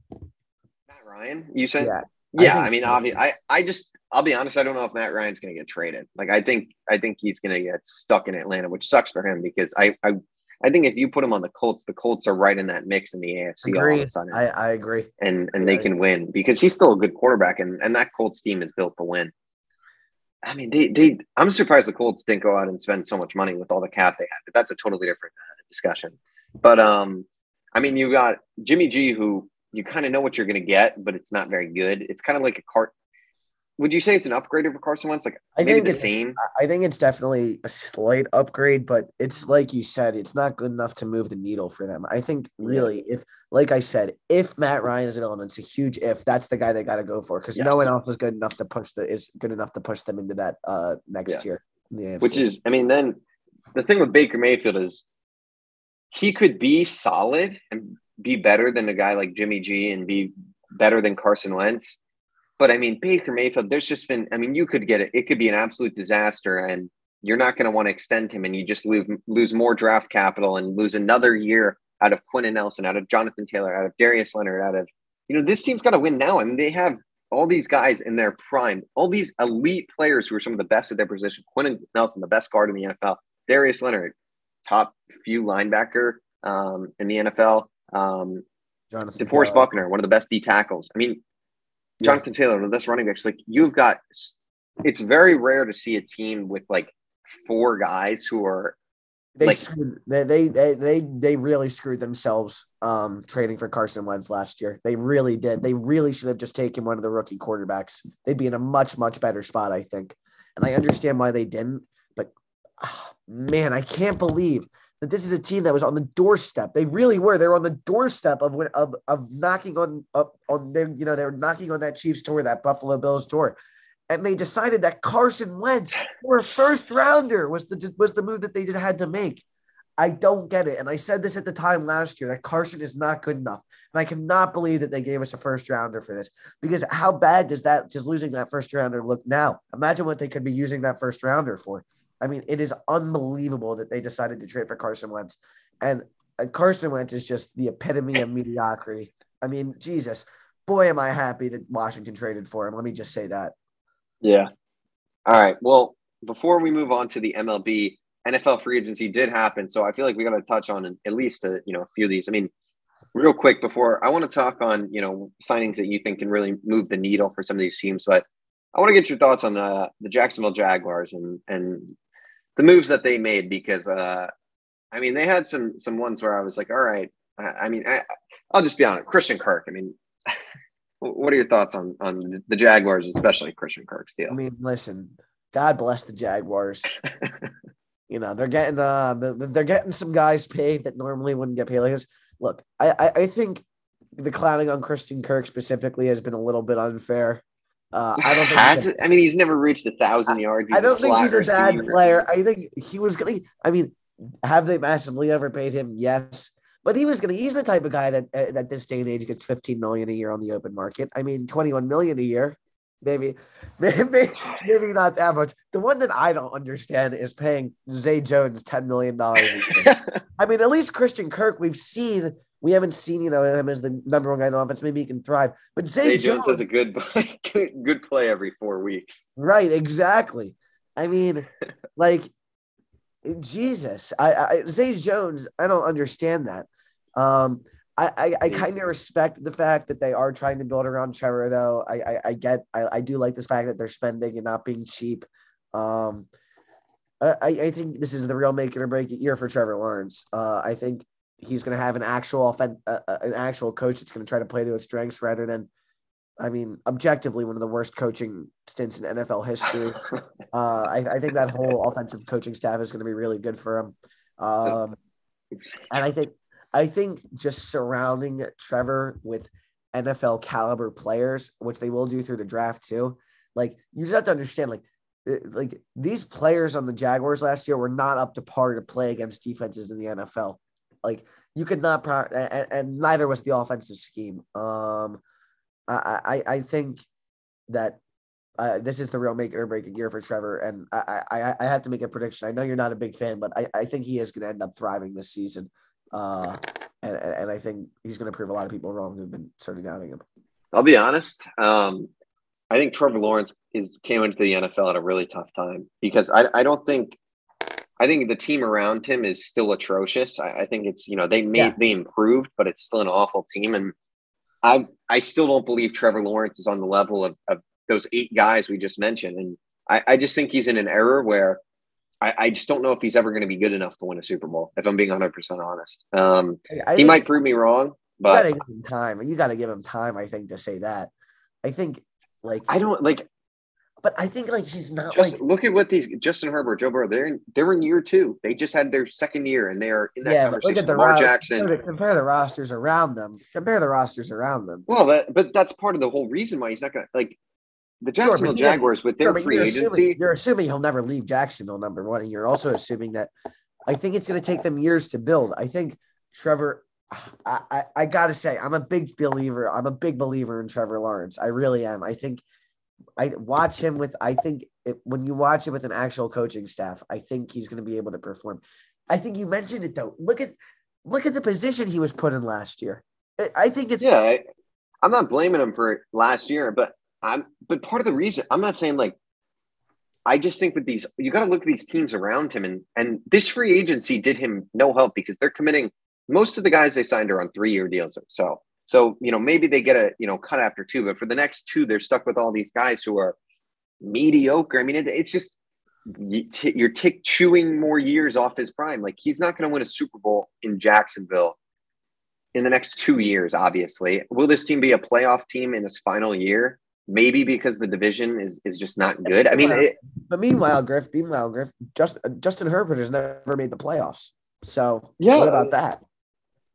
Ryan, you said? Yeah, I mean, so. Obviously, I just – I'll be honest, I don't know if Matt Ryan's going to get traded. Like, I think he's going to get stuck in Atlanta, which sucks for him because I think if you put him on the Colts are right in that mix in the AFC all of a sudden. I agree. And they can win because he's still a good quarterback, and that Colts team is built to win. I mean, I'm surprised the Colts didn't go out and spend so much money with all the cap they had, but that's a totally different discussion. But, I mean, you got Jimmy G, who you kind of know what you're going to get, but it's not very good. It's kind of like a cart. Would you say it's an upgrade over Carson Wentz? Like maybe the same? I think it's definitely a slight upgrade, but it's like you said, it's not good enough to move the needle for them. I think really if, like I said, if Matt Ryan is an element, it's a huge if. That's the guy they got to go for because no one else is good enough to push them into that next year. In the AFC. Which is, I mean, then the thing with Baker Mayfield is he could be solid and be better than a guy like Jimmy G and be better than Carson Wentz. But, I mean, Baker Mayfield, there's just been – I mean, you could get it. It could be an absolute disaster, and you're not going to want to extend him, and you just lose more draft capital and lose another year out of Quentin Nelson, out of Jonathan Taylor, out of Darius Leonard, out of – you know, this team's got to win now. I mean, they have all these guys in their prime, all these elite players who are some of the best at their position. Quentin Nelson, the best guard in the NFL. Darius Leonard, top few linebacker in the NFL. DeForest Buckner, one of the best D tackles. I mean – Jonathan Taylor, that's running backs. Like you've got, it's very rare to see a team with like four guys who are. They really screwed themselves trading for Carson Wentz last year. They really did. They really should have just taken one of the rookie quarterbacks. They'd be in a much, much better spot, I think. And I understand why they didn't, but man, I can't believe that this is a team that was on the doorstep. They really were. They were on the doorstep of knocking on their, you know, they were knocking on that Chiefs tour, that Buffalo Bills tour. And they decided that Carson Wentz for a first rounder was the move that they just had to make. I don't get it. And I said this at the time last year, that Carson is not good enough. And I cannot believe that they gave us a first rounder for this, because how bad does that, just losing that first rounder, look now? Imagine what they could be using that first rounder for. I mean, it is unbelievable that they decided to trade for Carson Wentz. And Carson Wentz is just the epitome of mediocrity. I mean, Jesus, boy, am I happy that Washington traded for him. Let me just say that. Yeah. All right. Well, before we move on to the MLB, NFL free agency did happen. So I feel like we got to touch on at least a few of these. I mean, real quick before, I want to talk on, signings that you think can really move the needle for some of these teams. But I want to get your thoughts on the Jacksonville Jaguars and the moves that they made, because they had some ones where I was like, all right, I'll just be honest, Christian Kirk. I mean, what are your thoughts on the Jaguars, especially Christian Kirk's deal? I mean, listen, God bless the Jaguars. They're getting some guys paid that normally wouldn't get paid like this. Look, I think the clowning on Christian Kirk specifically has been a little bit unfair. I don't think he's never reached 1,000 yards. I don't think he's a bad player. I think he was going to. I mean, have they massively overpaid him? Yes, but he was going to. He's the type of guy that at this day and age gets $15 million a year on the open market. I mean, $21 million a year, maybe not that much. The one that I don't understand is paying Zay Jones $10 million a year. I mean, at least Christian Kirk, we haven't seen, him as the number one guy in offense. Maybe he can thrive. But Zay Jones has a good play every 4 weeks. Right, exactly. I mean, like, Jesus. Zay Jones, I don't understand that. I kind of respect the fact that they are trying to build around Trevor, though. I do like this fact that they're spending and not being cheap. I think this is the real make it or break it year for Trevor Lawrence. I think he's going to have an actual coach that's going to try to play to his strengths rather than, objectively, one of the worst coaching stints in NFL history. I think that whole offensive coaching staff is going to be really good for him. And I think just surrounding Trevor with NFL caliber players, which they will do through the draft too. Like, you just have to understand, like these players on the Jaguars last year were not up to par to play against defenses in the NFL. Like, you could not, and neither was the offensive scheme. I think that this is the real make it or break it year for Trevor, and I have to make a prediction. I know you're not a big fan, but I think he is going to end up thriving this season, and I think he's going to prove a lot of people wrong who've been sort of doubting him. I'll be honest. I think Trevor Lawrence came into the NFL at a really tough time, because I think the team around him is still atrocious. I think it's, they improved, but it's still an awful team. And I still don't believe Trevor Lawrence is on the level of those 8 guys we just mentioned. And I just think he's in an era where I just don't know if he's ever going to be good enough to win a Super Bowl, if I'm being 100% honest. He might prove me wrong, but you got to give him time, I think, to say that. I think But I think, he's not just like – look at what these – Justin Herbert, Joe Burrow, they're in year 2. They just had their second year, and they are in that conversation. Look at Lamar Jackson. Compare the rosters around them. Well, but that's part of the whole reason why he's not going to – like, the Jacksonville Jaguars with their free agency – you're assuming he'll never leave Jacksonville, number one, and you're also assuming that – I think it's going to take them years to build. I think Trevor – I got to say, I'm a big believer in Trevor Lawrence. I really am. When you watch him with an actual coaching staff, I think he's going to be able to perform. I think you mentioned it though. Look at the position he was put in last year. I'm not blaming him for last year, but part of the reason I'm not saying I just think with these, you got to look at these teams around him, and this free agency did him no help, because they're committing, most of the guys they signed are on 3-year deals or so. So, maybe they get a, cut after 2, but for the next 2, they're stuck with all these guys who are mediocre. I mean, it's just you're chewing more years off his prime. Like, he's not going to win a Super Bowl in Jacksonville in the next 2 years, obviously. Will this team be a playoff team in his final year? Maybe, because the division is just not good. But meanwhile, Griff, Justin Herbert has never made the playoffs. So yeah, what about that?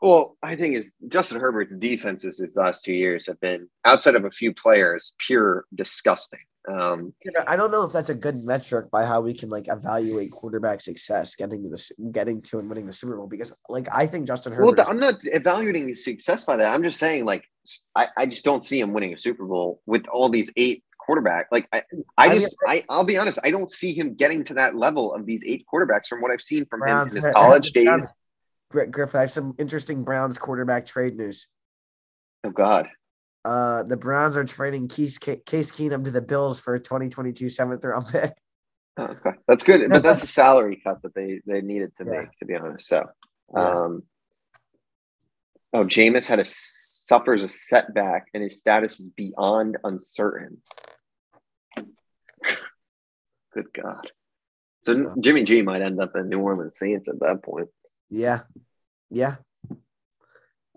Well, I think is Justin Herbert's defenses his last 2 years have been, outside of a few players, pure disgusting. I don't know if that's a good metric by how we can like evaluate quarterback success, getting to and winning the Super Bowl, because like I think Justin Herbert. Well, I'm not evaluating success by that. I'm just saying like I just don't see him winning a Super Bowl with all these 8 quarterbacks. Like I'll be honest, I don't see him getting to that level of these 8 quarterbacks from what I've seen from Browns, him in his college days. Griff, I have some interesting Browns quarterback trade news. Oh God. The Browns are trading Case Keenum to the Bills for a 2022 7th-round pick. Oh, okay, that's good, but that's a salary cut that they needed to make, to be honest. So, Jameis suffers a setback, and his status is beyond uncertain. Good God! So Jimmy G might end up in New Orleans Saints at that point. Yeah.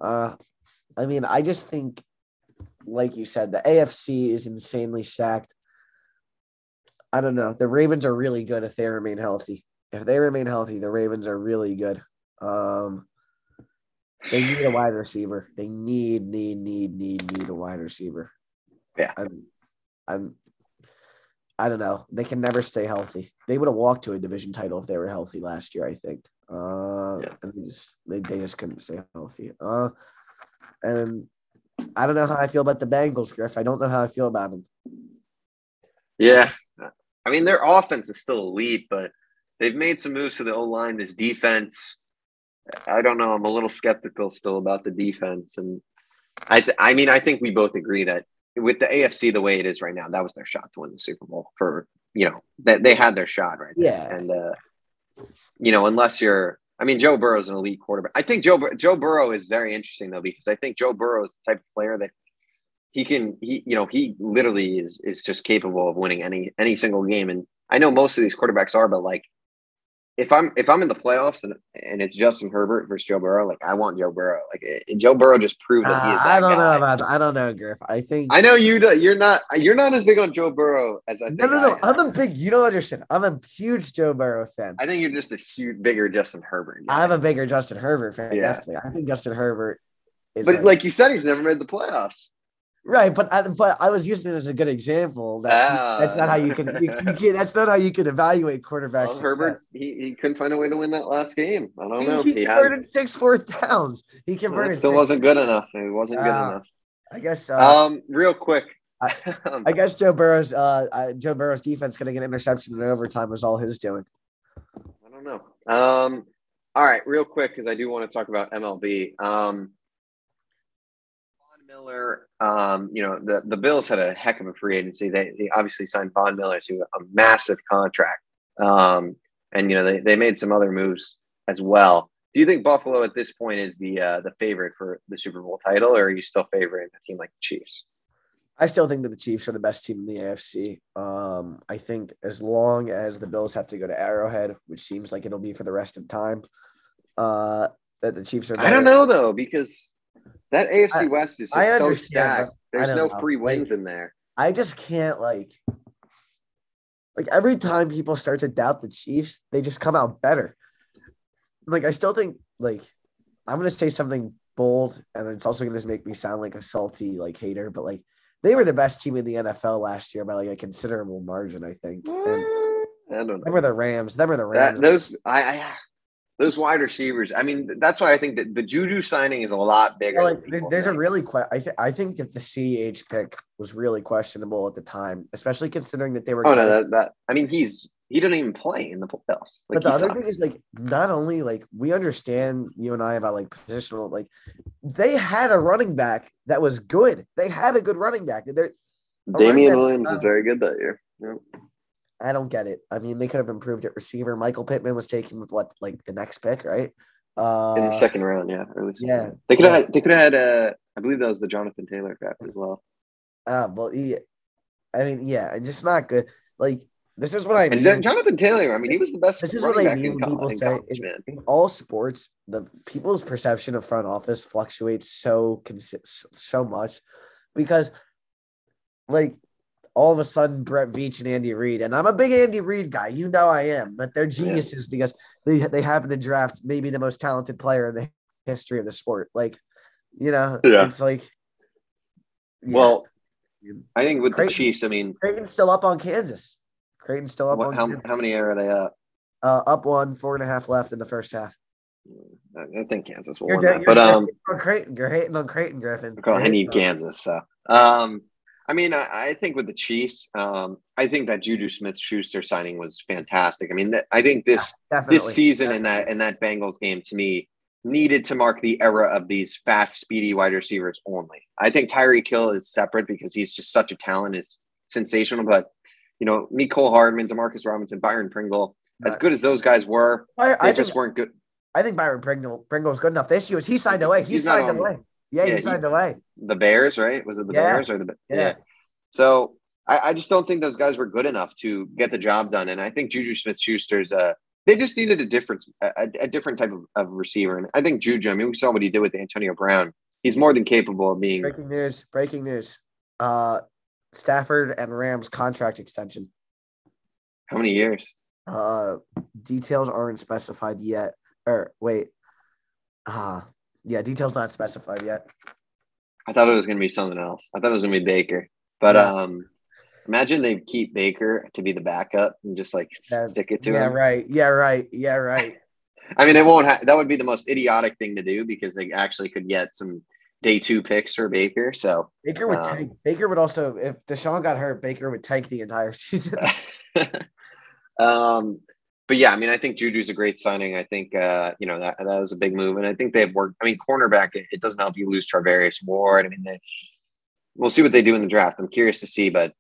I mean, I just think, like you said, the AFC is insanely stacked. I don't know. The Ravens are really good if they remain healthy. If they remain healthy, the Ravens are really good. They need a wide receiver. They need a wide receiver. Yeah. I don't know. They can never stay healthy. They would have walked to a division title if they were healthy last year, I think. And they just couldn't stay healthy. And I don't know how I feel about the Bengals, Griff. I don't know how I feel about them. Yeah. I mean, their offense is still elite, but they've made some moves to the O-line, this defense. I don't know. I'm a little skeptical still about the defense. And I think we both agree that with the AFC the way it is right now, that was their shot to win the Super Bowl for, that they had their shot right there. Yeah. And, unless you're, I mean, Joe Burrow is an elite quarterback. I think Joe Burrow is very interesting, though, because I think Joe Burrow is the type of player that he literally is just capable of winning any single game. And I know most of these quarterbacks are, but like if I'm in the playoffs and it's Justin Herbert versus Joe Burrow, like I want Joe Burrow. Like Joe Burrow just proved that he is. I don't know, Griff. I think I know you. You're not as big on Joe Burrow as I think. No. You don't understand. I'm a huge Joe Burrow fan. I think you're just a huge, bigger Justin Herbert. Yeah. I'm a bigger Justin Herbert fan. Yeah. Definitely. I think Justin Herbert is. But like you said, he's never made the playoffs. Right, but I was using it as a good example. That's not how you can. That's not how you can evaluate quarterbacks. Well, Herbert, he couldn't find a way to win that last game. I don't know. He converted 6 fourth downs. He converted. Still wasn't good enough. It wasn't good enough. I guess. Real quick. I guess Joe Burrow's defense getting an interception in overtime was all his doing. I don't know. All right, real quick, because I do want to talk about MLB. Miller, the Bills had a heck of a free agency. They obviously signed Von Miller to a massive contract. They made some other moves as well. Do you think Buffalo at this point is the favorite for the Super Bowl title, or are you still favoring a team like the Chiefs? I still think that the Chiefs are the best team in the AFC. I think as long as the Bills have to go to Arrowhead, which seems like it'll be for the rest of time, that the Chiefs are better. I don't know, though, because that AFC West is just so stacked. There's no free wins in there. I just can't like every time people start to doubt the Chiefs, they just come out better. Like I still think I'm going to say something bold, and it's also going to make me sound like a salty hater, but they were the best team in the NFL last year by a considerable margin, I think. And I don't know. Them were the Rams. Those wide receivers. I mean, that's why I think that the Juju signing is a lot bigger. I think that the CH pick was really questionable at the time, especially considering that they were. He didn't even play in the playoffs. But the other thing is not only we understand you and I about positional. They had a running back that was good. They had a good running back. Damian Williams was very good that year. Yep. I don't get it. I mean, they could have improved at receiver. Michael Pittman was taken with the next pick, right? In the second round, yeah. Round. They could have had. I believe that was the Jonathan Taylor draft as well. And just not good. This is what I mean. And Jonathan Taylor. I mean, he was the best. This is what I mean when people say in all sports, the people's perception of front office fluctuates so much because all of a sudden Brett Veach and Andy Reid, and I'm a big Andy Reid guy, you know I am, but they're geniuses because they happen to draft maybe the most talented player in the history of the sport. Like, you know, it's like, well, I think with Creighton, the Chiefs, I mean, Creighton's still up on Kansas. Creighton's still up on Kansas. How many are they up? Up 1, 4.5 left in the first half. I think Kansas will win that. But you're hating on Creighton, Griffin. I need Kansas. So, I mean, I think with the Chiefs, I think that Juju Smith-Schuster signing was fantastic. I mean, I think this season and that Bengals game to me needed to mark the era of these fast, speedy wide receivers only. I think Tyreek Hill is separate because he's just such a talent, is sensational. But you know, Mecole Hardman, DeMarcus Robinson, Byron Pringle, as good as those guys were, weren't good. I think Byron Pringle's good enough. The issue is he signed away. He signed away. Yeah, he signed away. The Bears, right? Was it the Bears or the Bears? Yeah. So I just don't think those guys were good enough to get the job done. And I think Juju Smith-Schuster's they just needed a different type of receiver. And I think Juju, I mean, we saw what he did with Antonio Brown. He's more than capable of being. Breaking news. Stafford and Rams contract extension. How many years? Details aren't specified yet. Details not specified yet. I thought it was going to be something else. I thought it was going to be Baker. But imagine they keep Baker to be the backup and just, like, stick it to him. Yeah, right. I mean, it won't that would be the most idiotic thing to do because they actually could get some day two picks for Baker. So Baker would tank. Baker would also, if Deshaun got hurt, Baker would tank the entire season. But yeah, I mean, I think Juju's a great signing. I think, you know, that was a big move. And I think they've worked. I mean, cornerback, it doesn't help you lose Travarius Ward. I mean, we'll see what they do in the draft. I'm curious to see, but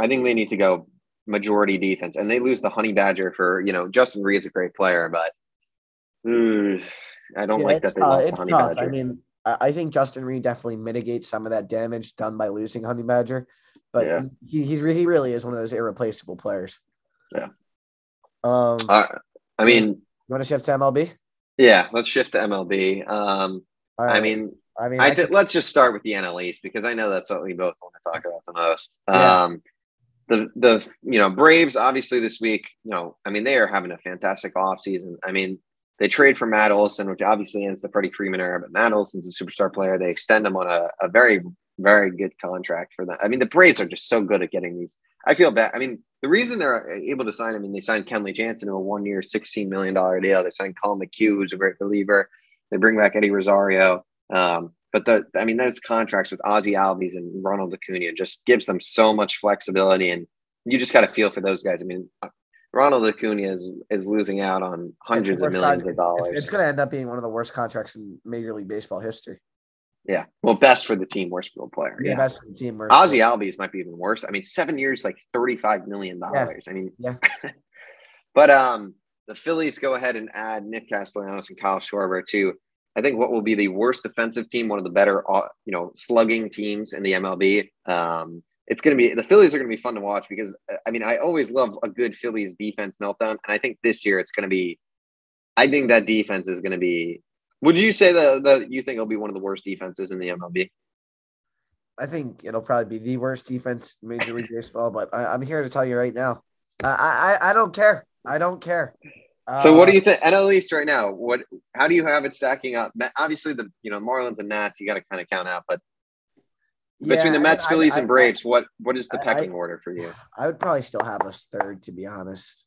I think they need to go majority defense. And they lose the Honey Badger for, you know, Justin Reed's a great player, but I don't like that they lost the Honey Badger. I mean, I think Justin Reed definitely mitigates some of that damage done by losing Honey Badger, but he really is one of those irreplaceable players. Yeah. I mean, you want to shift to MLB? Yeah, let's shift to MLB. Right. Let's just start with the NL East because I know that's what we both want to talk about the most. Yeah. The you know, Braves obviously this week, you know, I mean, they are having a fantastic offseason. I mean, they trade for Matt Olson, which obviously ends the Freddie Freeman era, but Matt Olson's a superstar player. They extend him on a very, very good contract for that. I mean, the Braves are just so good at getting these. I feel bad. I mean, the reason they're able to sign him, I mean, they signed Kenley Jansen to a one-year, $16 million deal. They signed Colin McHugh, who's a great reliever. They bring back Eddie Rosario. But those contracts with Ozzie Albies and Ronald Acuna just gives them so much flexibility, and you just got to feel for those guys. I mean, Ronald Acuna is losing out on hundreds of millions of dollars. It's going to end up being one of the worst contracts in Major League Baseball history. Yeah. Well, best for the team, worst for the player. Yeah, best for the team. Ozzie Albies might be even worse. I mean, 7 years, like $35 million. Yeah. I mean, yeah. But the Phillies go ahead and add Nick Castellanos and Kyle Schwarber to, I think, what will be the worst defensive team, one of the better, you know, slugging teams in the MLB. It's going to be – the Phillies are going to be fun to watch because, I mean, I always love a good Phillies defense meltdown. And I think this year it's going to be – I think that defense is going to be – would you say that you think it'll be one of the worst defenses in the MLB? I think it'll probably be the worst defense in Major League Baseball, but I'm here to tell you right now. I don't care. I don't care. So what do you think? NL East right now, how do you have it stacking up? Obviously, the Marlins and Nats, you got to kind of count out, but between the Mets, Phillies, and Braves, what is the pecking order for you? I would probably still have us third, to be honest.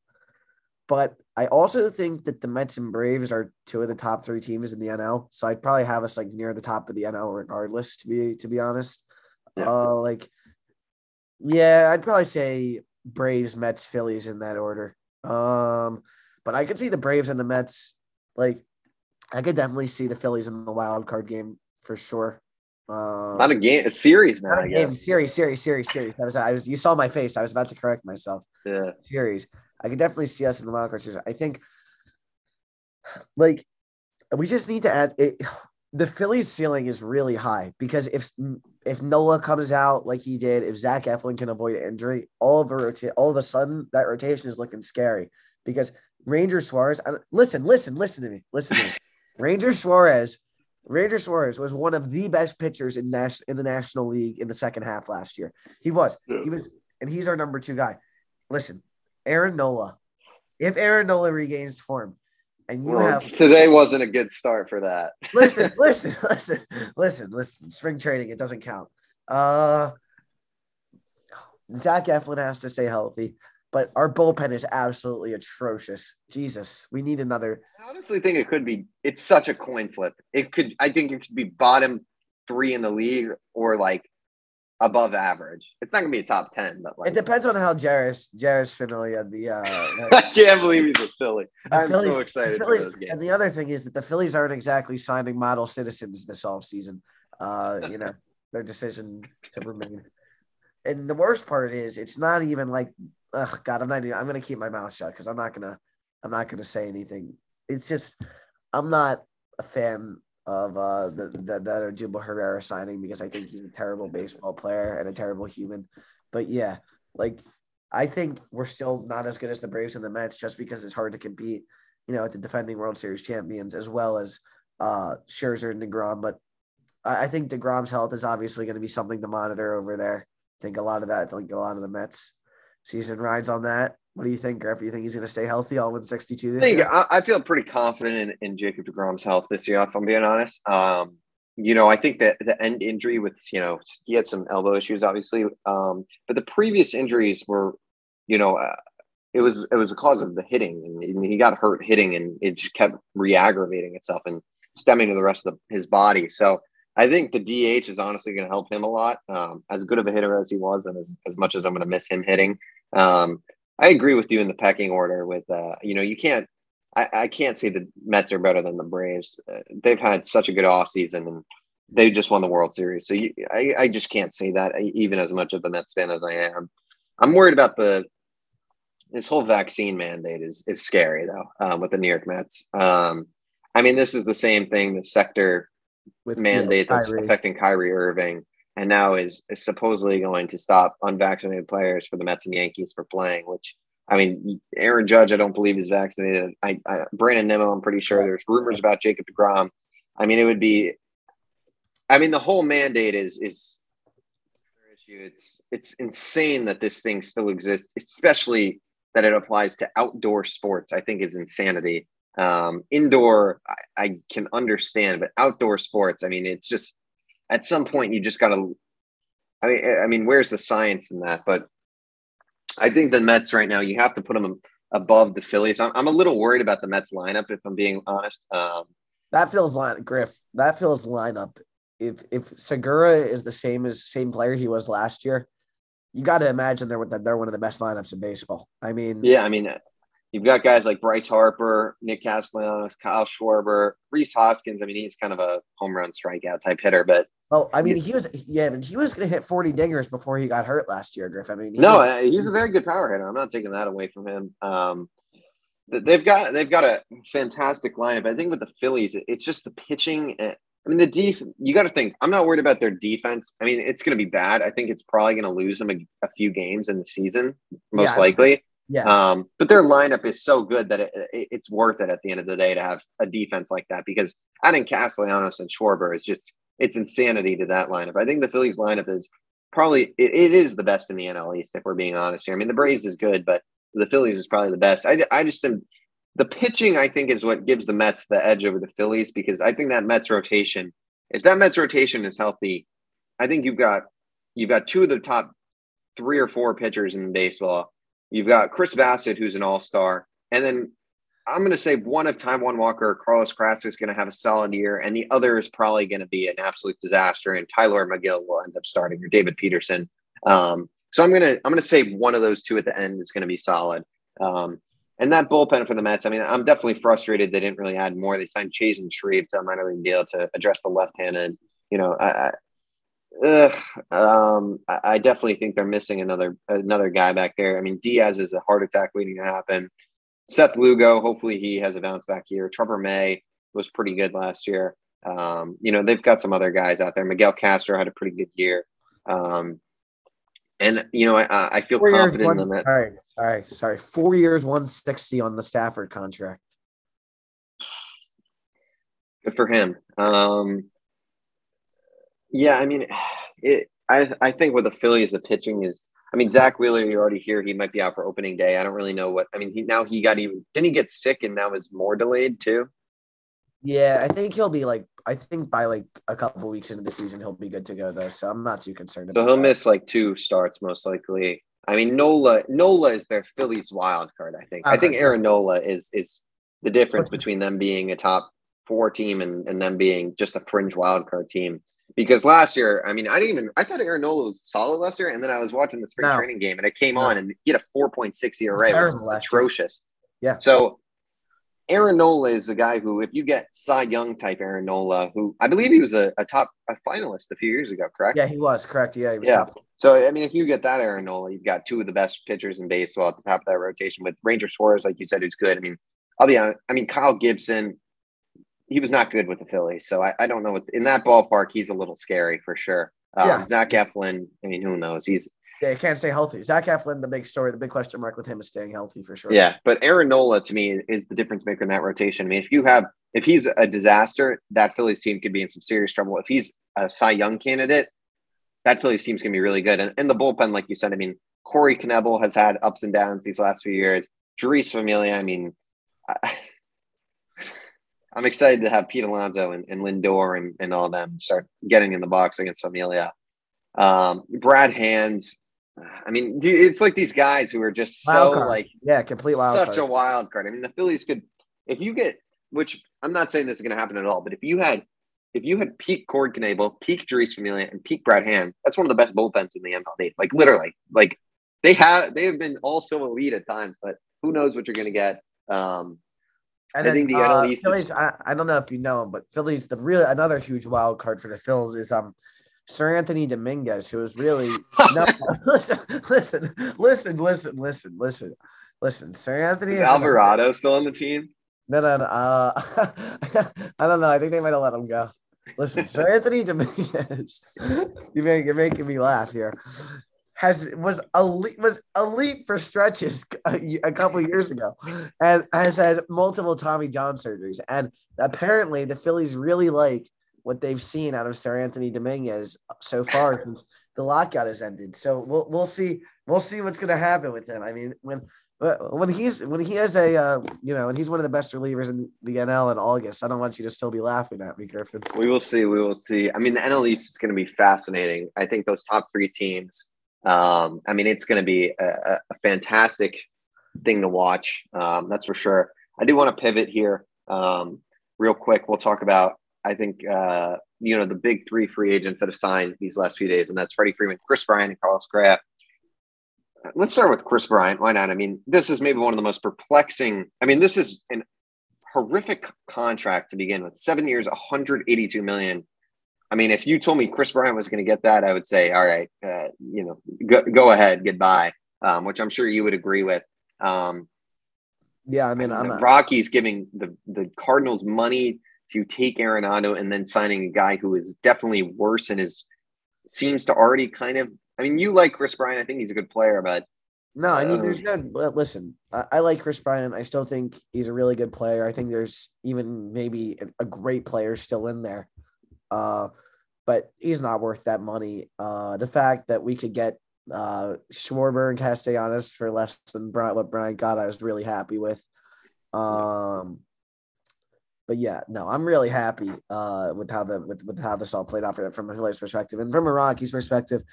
But I also think that the Mets and Braves are two of the top three teams in the NL. So I'd probably have us like near the top of the NL regardless, to be honest. Yeah. I'd probably say Braves, Mets, Phillies in that order. But I could see the Braves and the Mets. Like, I could definitely see the Phillies in the wild card game for sure. Not a game, a series now. Not a game, series. You saw my face. I was about to correct myself. Yeah, series. I could definitely see us in the wild card series. I think, like, we just need to add it. The Phillies' ceiling is really high because if Nola comes out like he did, if Zach Eflin can avoid injury, all of a sudden that rotation is looking scary. Because Ranger Suarez, listen to me. Ranger Suarez Ranger Suarez was one of the best pitchers in the National League in the second half last year. He was, and he's our number two guy. Listen, Aaron Nola. If Aaron Nola regains form, and today wasn't a good start for that. Listen. Spring training, it doesn't count. Zach Eflin has to stay healthy, but our bullpen is absolutely atrocious. Jesus, we need another. I honestly think it could be. It's such a coin flip. I think it could be bottom three in the league or like above average. It's not gonna be a top 10, but like it depends on how Jairus Finley and the. I can't believe he's a Philly. I'm so excited for this game. And the other thing is that the Phillies aren't exactly signing model citizens this offseason. You know, their decision to remain. And the worst part is, it's not even like, I'm gonna keep my mouth shut because I'm not gonna say anything. It's just, I'm not a fan of the Odubel Herrera signing because I think he's a terrible baseball player and a terrible human. But yeah, like I think we're still not as good as the Braves and the Mets just because it's hard to compete, you know, at the defending World Series champions as well as Scherzer and DeGrom. But I think DeGrom's health is obviously going to be something to monitor over there. I think a lot of the Mets season rides on that. What do you think, Griff? You think he's going to stay healthy all 162 this year? I feel pretty confident in Jacob DeGrom's health this year, if I'm being honest. You know, I think that the end injury with, you know, he had some elbow issues, obviously. But the previous injuries were, you know, it was a cause of the hitting. And he got hurt hitting, and it just kept re-aggravating itself and stemming to the rest of his body. So I think the DH is honestly going to help him a lot. As good of a hitter as he was, and as much as I'm going to miss him hitting, I agree with you in the pecking order. With you know, I can't say the Mets are better than the Braves. They've had such a good offseason, and they just won the World Series. So I just can't say that, even as much of a Mets fan as I am. I'm worried about this whole vaccine mandate is scary though, with the New York Mets. I mean, this is the same thing. The sector with mandate that's affecting Kyrie Irving, and now is supposedly going to stop unvaccinated players for the Mets and Yankees for playing, which, I mean, Aaron Judge, I don't believe is vaccinated. Brandon Nimmo, I'm pretty sure. There's rumors about Jacob DeGrom. I mean, the whole mandate is issue. It's insane that this thing still exists, especially that it applies to outdoor sports, I think is insanity. Indoor, I can understand, but outdoor sports, I mean, it's just at some point you just got to, I mean, where's the science in that? But I think the Mets right now, you have to put them above the Phillies. I'm a little worried about the Mets lineup, if I'm being honest. That feels lineup. If Segura is the same player he was last year, you got to imagine they're one of the best lineups in baseball. I mean, yeah, I mean, you've got guys like Bryce Harper, Nick Castellanos, Kyle Schwarber, Rhys Hoskins. I mean, he's kind of a home run strikeout type hitter, but he was going to hit 40 dingers before he got hurt last year, Griff. I mean, he's a very good power hitter. I'm not taking that away from him. They've got a fantastic lineup. I think with the Phillies, it's just the pitching. I mean, the you got to think. I'm not worried about their defense. I mean, it's going to be bad. I think it's probably going to lose them a few games in the season, most likely. Yeah. But their lineup is so good that it's worth it at the end of the day to have a defense like that, because adding Castellanos and Schwarber is just, it's insanity to that lineup. I think the Phillies lineup is probably, it is the best in the NL East, if we're being honest here. I mean, the Braves is good, but the Phillies is probably the best. I just am, the pitching, I think, is what gives the Mets the edge over the Phillies, because I think that Mets rotation, if that Mets rotation is healthy, I think you've got two of the top three or four pitchers in baseball. You've got Chris Bassett, who's an all-star. And then I'm going to say one of Taijuan Walker or Carlos Correa is going to have a solid year, and the other is probably going to be an absolute disaster, and Tyler McGill will end up starting, or David Peterson. So I'm going to say one of those two at the end is going to be solid. And that bullpen for the Mets, I mean, I'm definitely frustrated they didn't really add more. They signed Chasen Shreve to a minor league deal to address the left-handed. You know, I definitely think they're missing another guy back there. I mean, Diaz is a heart attack waiting to happen. Seth Lugo, hopefully he has a bounce back year. Trevor May was pretty good last year. You know, they've got some other guys out there. Miguel Castro had a pretty good year. And, you know, I feel confident in them. Sorry. 4 years, $160 on the Stafford contract. Good for him. Yeah, I mean, I think with the Phillies, the pitching is. I mean, Zach Wheeler, you already hear he might be out for opening day. I don't really know what. I mean, he got even. Didn't he get sick and now is more delayed too? Yeah, I think he'll be like. I think by like a couple weeks into the season, he'll be good to go though. So I'm not too concerned about. So he'll miss like 2 starts most likely. I mean, Nola is their Phillies wild card. I think. Okay. I think Aaron Nola is the difference between them being a top 4 team and them being just a fringe wild card team. Because last year, I mean, I thought Aaron Nola was solid last year, and then I was watching the spring training game, and it came on, and he had a 4.6 ERA, which is atrocious. Yeah. So Aaron Nola is the guy who, if you get Cy Young type Aaron Nola, who I believe he was a top finalist a few years ago, correct? Yeah, he was correct. Yeah, he was top. So I mean, if you get that Aaron Nola, you've got 2 of the best pitchers in baseball at the top of that rotation with Ranger Suarez, like you said, who's good. I mean, I'll be honest. I mean, Kyle Gibson. He was not good with the Phillies, so I don't know. In that ballpark, he's a little scary for sure. Zach Eflin, I mean, who knows? He can't stay healthy. Zach Eflin, the big story, the big question mark with him is staying healthy for sure. Yeah, but Aaron Nola, to me, is the difference maker in that rotation. I mean, if he's a disaster, that Phillies team could be in some serious trouble. If he's a Cy Young candidate, that Phillies team's going to be really good. And the bullpen, like you said, I mean, Corey Knebel has had ups and downs these last few years. Jurice Familia, I mean – I'm excited to have Pete Alonso and Lindor and all of them start getting in the box against Familia. Brad Hands. I mean, it's like these guys who are just wild so card. Like, yeah, complete wild such card. A wild card. I mean, the Phillies could, if you get, which I'm not saying this is going to happen at all, but if you had peak Cord Knebel, peak Jurice Familia, and peak Brad Hand, that's one of the best bullpens in the MLB. Like literally, like they have been also elite at times, but who knows what you're going to get. And I think the Phillies, I don't know if you know him, but Phillies, the really another huge wild card for the Phils is Sir Anthony Dominguez, who is really listen. Sir Anthony is Alvarado still on the team? No. I don't know. I think they might have let him go. Listen, Sir Anthony Dominguez, you're making me laugh here. Was elite for stretches a couple of years ago, and has had multiple Tommy John surgeries. And apparently, the Phillies really like what they've seen out of Sir Anthony Dominguez so far since the lockout has ended. So we'll see what's going to happen with him. I mean, when he's one of the best relievers in the NL in August. I don't want you to still be laughing at me, Griffin. We will see. I mean, the NL East is going to be fascinating. I think those top 3 teams. I mean, it's going to be a fantastic thing to watch. That's for sure. I do want to pivot here real quick. We'll talk about, I think, the big 3 free agents that have signed these last few days, and that's Freddie Freeman, Chris Bryant, and Carlos Correa. Let's start with Chris Bryant. Why not? I mean, this is maybe one of the most perplexing. I mean, this is an horrific contract to begin with. 7 years, $182 million. I mean, if you told me Chris Bryant was going to get that, I would say, all right, go ahead, goodbye, which I'm sure you would agree with. The Rockies giving the Cardinals money to take Arenado and then signing a guy who is definitely worse and seems to already kind of – I mean, you like Chris Bryant. I think he's a good player, but – No, I mean, there's no – listen, I like Chris Bryant. I still think he's a really good player. I think there's even maybe a great player still in there. But he's not worth that money. The fact that we could get Schwarber and Castellanos for less than what Bryant got, I was really happy with. But yeah, no, I'm really happy with how this all played out for that from a Phillies perspective and from a Rockies perspective.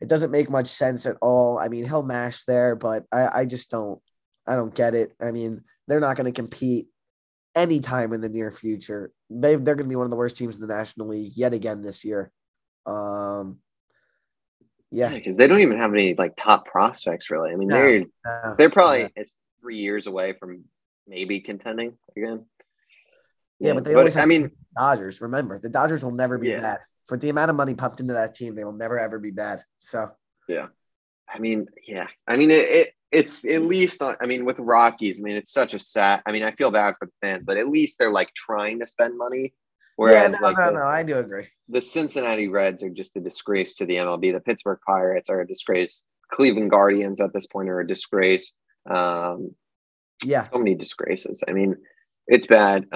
It doesn't make much sense at all. I mean, he'll mash there, but I just don't get it. I mean, they're not going to compete anytime in the near future. They're going to be one of the worst teams in the National League yet again this year. Because they don't even have any like top prospects really. I mean, they're probably 3 years away from maybe contending again. Yeah, but they always have Dodgers. Remember, the Dodgers will never be bad. For the amount of money pumped into that team, they will never ever be bad. So yeah, I mean, yeah, I mean it's at least, I mean, with Rockies, I mean, it's such a sad, I mean, I feel bad for the fans, but at least they're like trying to spend money. Whereas I do agree. The Cincinnati Reds are just a disgrace to the MLB. The Pittsburgh Pirates are a disgrace. Cleveland Guardians at this point are a disgrace. So many disgraces. I mean, it's bad.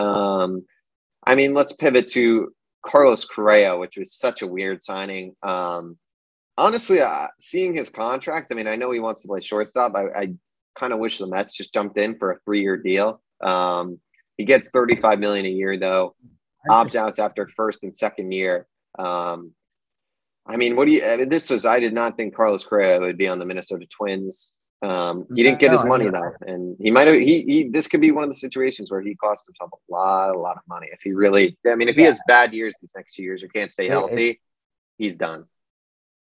I mean, let's pivot to Carlos Correa, which was such a weird signing. Honestly, seeing his contract, I mean, I know he wants to play shortstop. I kind of wish the Mets just jumped in for a 3-year deal. He gets $35 million a year, though. Opt-outs after first and second year. I mean, I did not think Carlos Correa would be on the Minnesota Twins. He didn't get his money though, and he might have. This could be one of the situations where he cost himself a lot of money. If he really, I mean, if he has bad years these next 2 years or can't stay healthy, he's done.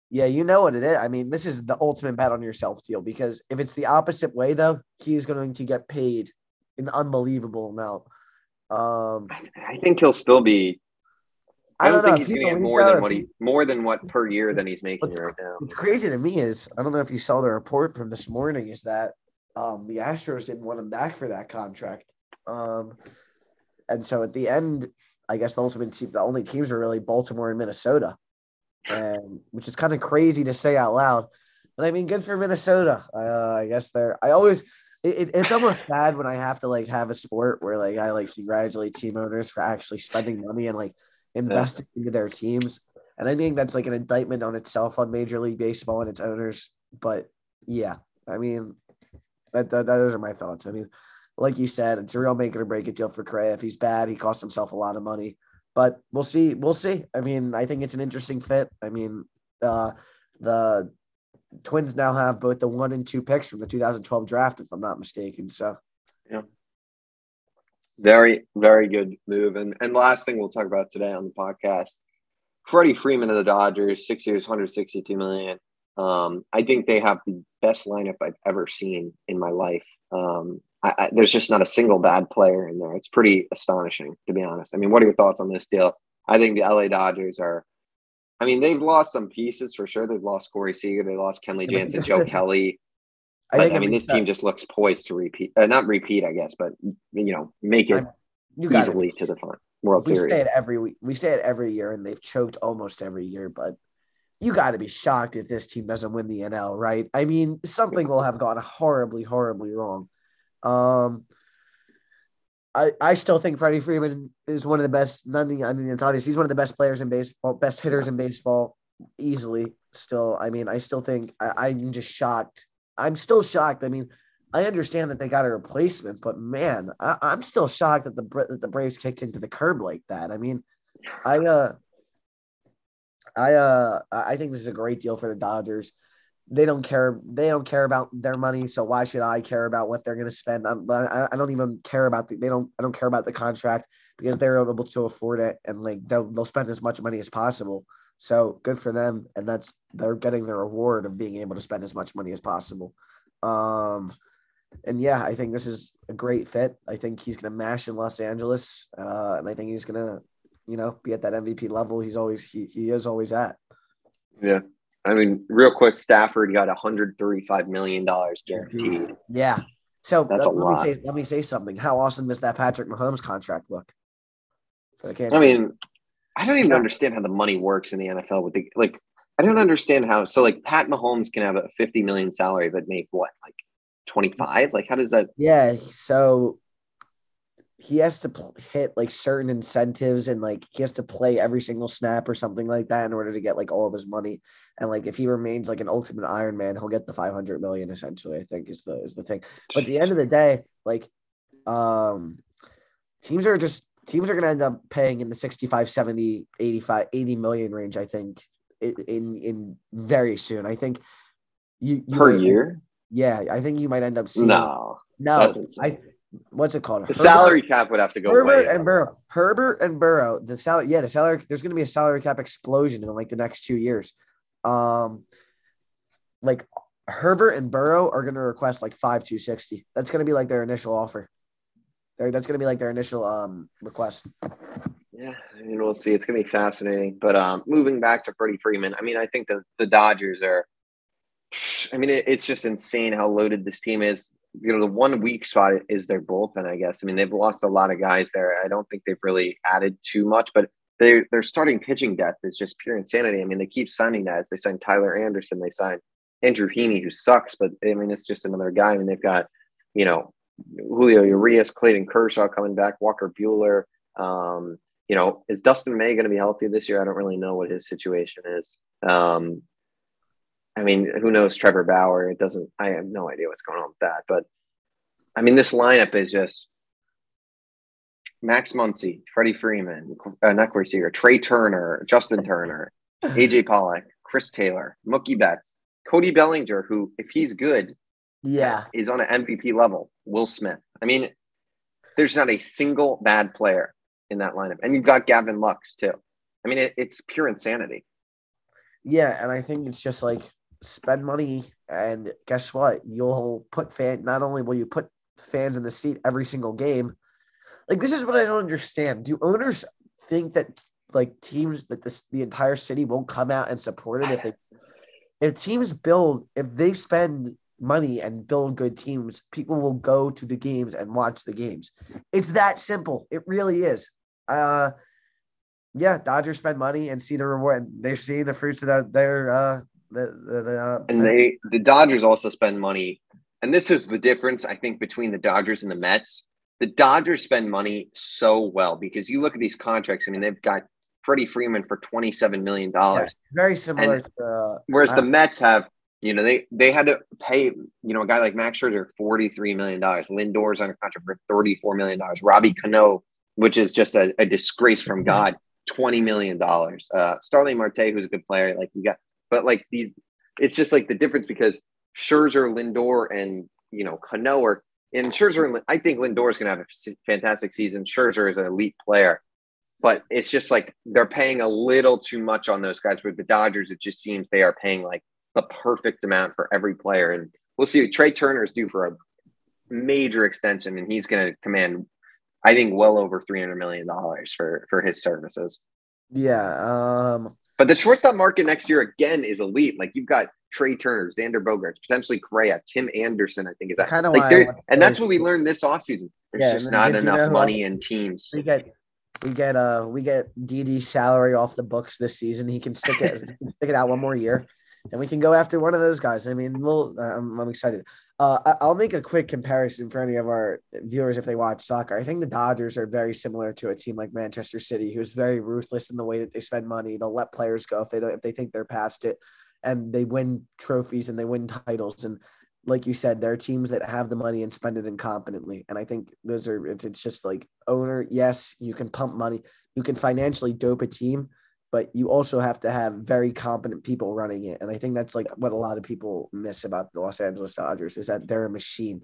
Yeah, you know what it is. I mean, this is the ultimate bet on yourself deal, because if it's the opposite way though, he's going to get paid an unbelievable amount. I think he'll still be. I don't think he's going to get more than what per year than he's making right now. What's crazy to me is, I don't know if you saw the report from this morning, is that the Astros didn't want him back for that contract. And so at the end, I guess the only teams are really Baltimore and Minnesota, which is kind of crazy to say out loud. But I mean, good for Minnesota. I guess it's almost sad when I have to have a sport where I congratulate team owners for actually spending money and investing into their teams. And I think that's an indictment on itself on Major League Baseball and its owners. But yeah, I mean, those are my thoughts. I mean, like you said, it's a real make it or break it deal for Correa. If he's bad, he cost himself a lot of money, but we'll see. I mean, I think it's an interesting fit. I mean, the Twins now have both the 1 and 2 picks from the 2012 draft, if I'm not mistaken. So yeah. Very, very good move. And last thing we'll talk about today on the podcast, Freddie Freeman of the Dodgers, 6 years, $162 million. I think they have the best lineup I've ever seen in my life. There's just not a single bad player in there. It's pretty astonishing, to be honest. I mean, what are your thoughts on this deal? I think the LA Dodgers they've lost some pieces for sure. They've lost Corey Seager. They lost Kenley Jansen, Joe Kelly. This team just looks poised to repeat, make it easily to the World Series. We say it every year, and they've choked almost every year, but you got to be shocked if this team doesn't win the NL, right? I mean, something will have gone horribly, horribly wrong. I still think Freddie Freeman is one of the best. It's obvious he's one of the best players in baseball, best hitters in baseball, easily. Still, I mean, I still think I'm just shocked. I'm still shocked. I mean, I understand that they got a replacement, but man, I'm still shocked that the Braves kicked into the curb like that. I mean, I think this is a great deal for the Dodgers. They don't care about their money, so why should I care about what they're going to spend? I don't care about the contract because they're able to afford it, and they'll spend as much money as possible. So good for them, and they're getting the reward of being able to spend as much money as possible. And yeah, I think this is a great fit. I think he's going to mash in Los Angeles, and I think he's going to, be at that MVP level he is always at. Yeah, I mean, real quick, Stafford got $135 million guaranteed. Yeah, so that's a lot. Let me say something. How awesome does that Patrick Mahomes contract look? For the Kansas City? I don't even understand how the money works in the NFL with I don't understand how. So Pat Mahomes can have a $50 million salary, but make what, 25? How does that? Yeah. So he has to hit certain incentives, and he has to play every single snap or something like that in order to get all of his money. And if he remains an ultimate Iron Man, he'll get the $500 million essentially, I think is the thing. But at the end of the day, teams are going to end up paying in the 65, 70, 85, 80 million range, I think, in very soon. I think you per year? Yeah, I think you might end up seeing. No. That's insane. What's it called? The salary cap would have to go away. Herbert and Burrow. There's going to be a salary cap explosion in the next 2 years. Herbert and Burrow are going to request $5,260. That's going to be their initial offer. That's going to be their initial request. Yeah, we'll see. It's going to be fascinating. But moving back to Freddie Freeman, I think the Dodgers are – it's just insane how loaded this team is. The one weak spot is their bullpen, I guess. They've lost a lot of guys there. I don't think they've really added too much, but their starting pitching depth is just pure insanity. They keep signing guys. They signed Tyler Anderson. They signed Andrew Heaney, who sucks, but, it's just another guy. They've got, Julio Urias, Clayton Kershaw coming back, Walker Buehler, you know, is Dustin May going to be healthy this year? I don't really know what his situation is. I mean, who knows Trevor Bauer? It doesn't, I have no idea what's going on with that, but I mean, this lineup is just Max Muncy, Freddie Freeman, not receiver, Trey Turner, Justin Turner, AJ Pollock, Chris Taylor, Mookie Betts, Cody Bellinger, who, if he's good, is on an MVP level, Will Smith. I mean, there's not a single bad player in that lineup. And you've got Gavin Lux too. I mean, it's pure insanity. Yeah. And I think it's just like, spend money and guess what? You'll put not only will you put fans in the seat every single game. Like, this is what I don't understand. Do owners think that like teams that the entire city won't come out and support it? If teams build, if they spend money and build good teams, people will go to the games and watch the games. It's that simple. It really is. Yeah, Dodgers spend money and see the reward. And they're seeing the fruits of the Dodgers also spend money. And this is the difference, I think, between the Dodgers and the Mets. The Dodgers spend money so well because you look at these contracts. I mean, they've got Freddie Freeman for $27 million. Yeah, very similar. And, whereas the Mets have, you know, they had to pay, you know, a guy like Max Scherzer $43 million. Lindor's under contract for $34 million. Robbie Cano, which is just a disgrace from God, $20 million. Starling Marte, who's a good player, like you got, but like these, it's just like the difference because Scherzer, Lindor, and, you know, Cano are. And Scherzer, I think Lindor is going to have a fantastic season. Scherzer is an elite player, but it's just like they're paying a little too much on those guys. With the Dodgers, it just seems they are paying like the perfect amount for every player. And we'll see. Trey Turner is due for a major extension, and he's going to command, I think, well over $300 million for his services. Yeah. But the shortstop market next year, again, is elite. Like, you've got Trey Turner, Xander Bogaerts, potentially Correa, Tim Anderson, I think is that. And that's what we learned this offseason. There's just not enough money in teams. We get Didi's salary off the books this season. He can stick it out one more year, and we can go after one of those guys. I mean, I'm excited. I'll make a quick comparison for any of our viewers if they watch soccer. I think the Dodgers are very similar to a team like Manchester City, who's very ruthless in the way that they spend money. They'll let players go if they think they're past it, and they win trophies and they win titles. And like you said, there are teams that have the money and spend it incompetently. And I think those are it's just like owner. Yes, you can pump money, you can financially dope a team, but you also have to have very competent people running it. And I think that's like what a lot of people miss about the Los Angeles Dodgers is that they're a machine.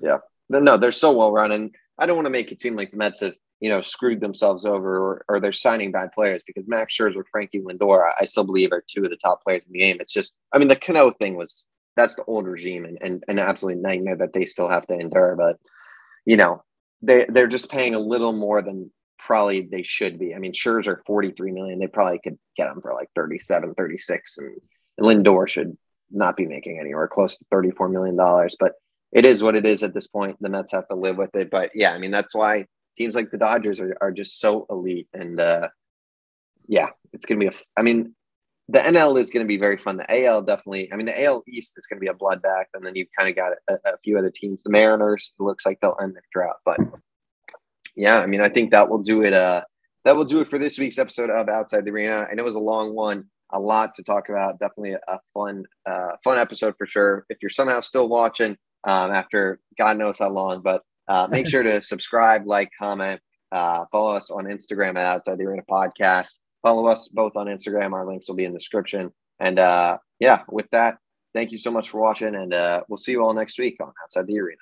Yeah, no, they're so well run. And I don't want to make it seem like the Mets have, you know, screwed themselves over or they're signing bad players because Max Scherzer, Frankie Lindor, I still believe are two of the top players in the game. It's just, I mean, the Cano thing was, that's the old regime and an absolute nightmare that they still have to endure. But, you know, they're just paying a little more than probably they should be. I mean, Scherzer, $43 million. They probably could get him for like 37, 36. And Lindor should not be making anywhere close to $34 million. But it is what it is at this point. The Mets have to live with it. But yeah, I mean, that's why teams like the Dodgers are just so elite. And yeah, it's going to be I mean, the NL is going to be very fun. The AL definitely. I mean, the AL East is going to be a bloodbath. And then you've kind of got a few other teams. The Mariners, it looks like they'll end their drought. But yeah, I mean, I think that will do it. That will do it for this week's episode of Outside the Arena. And it was a long one, a lot to talk about. Definitely a fun episode for sure. If you're somehow still watching after God knows how long, but make sure to subscribe, like, comment, follow us on Instagram at Outside the Arena Podcast. Follow us both on Instagram. Our links will be in the description. And yeah, with that, thank you so much for watching, and we'll see you all next week on Outside the Arena.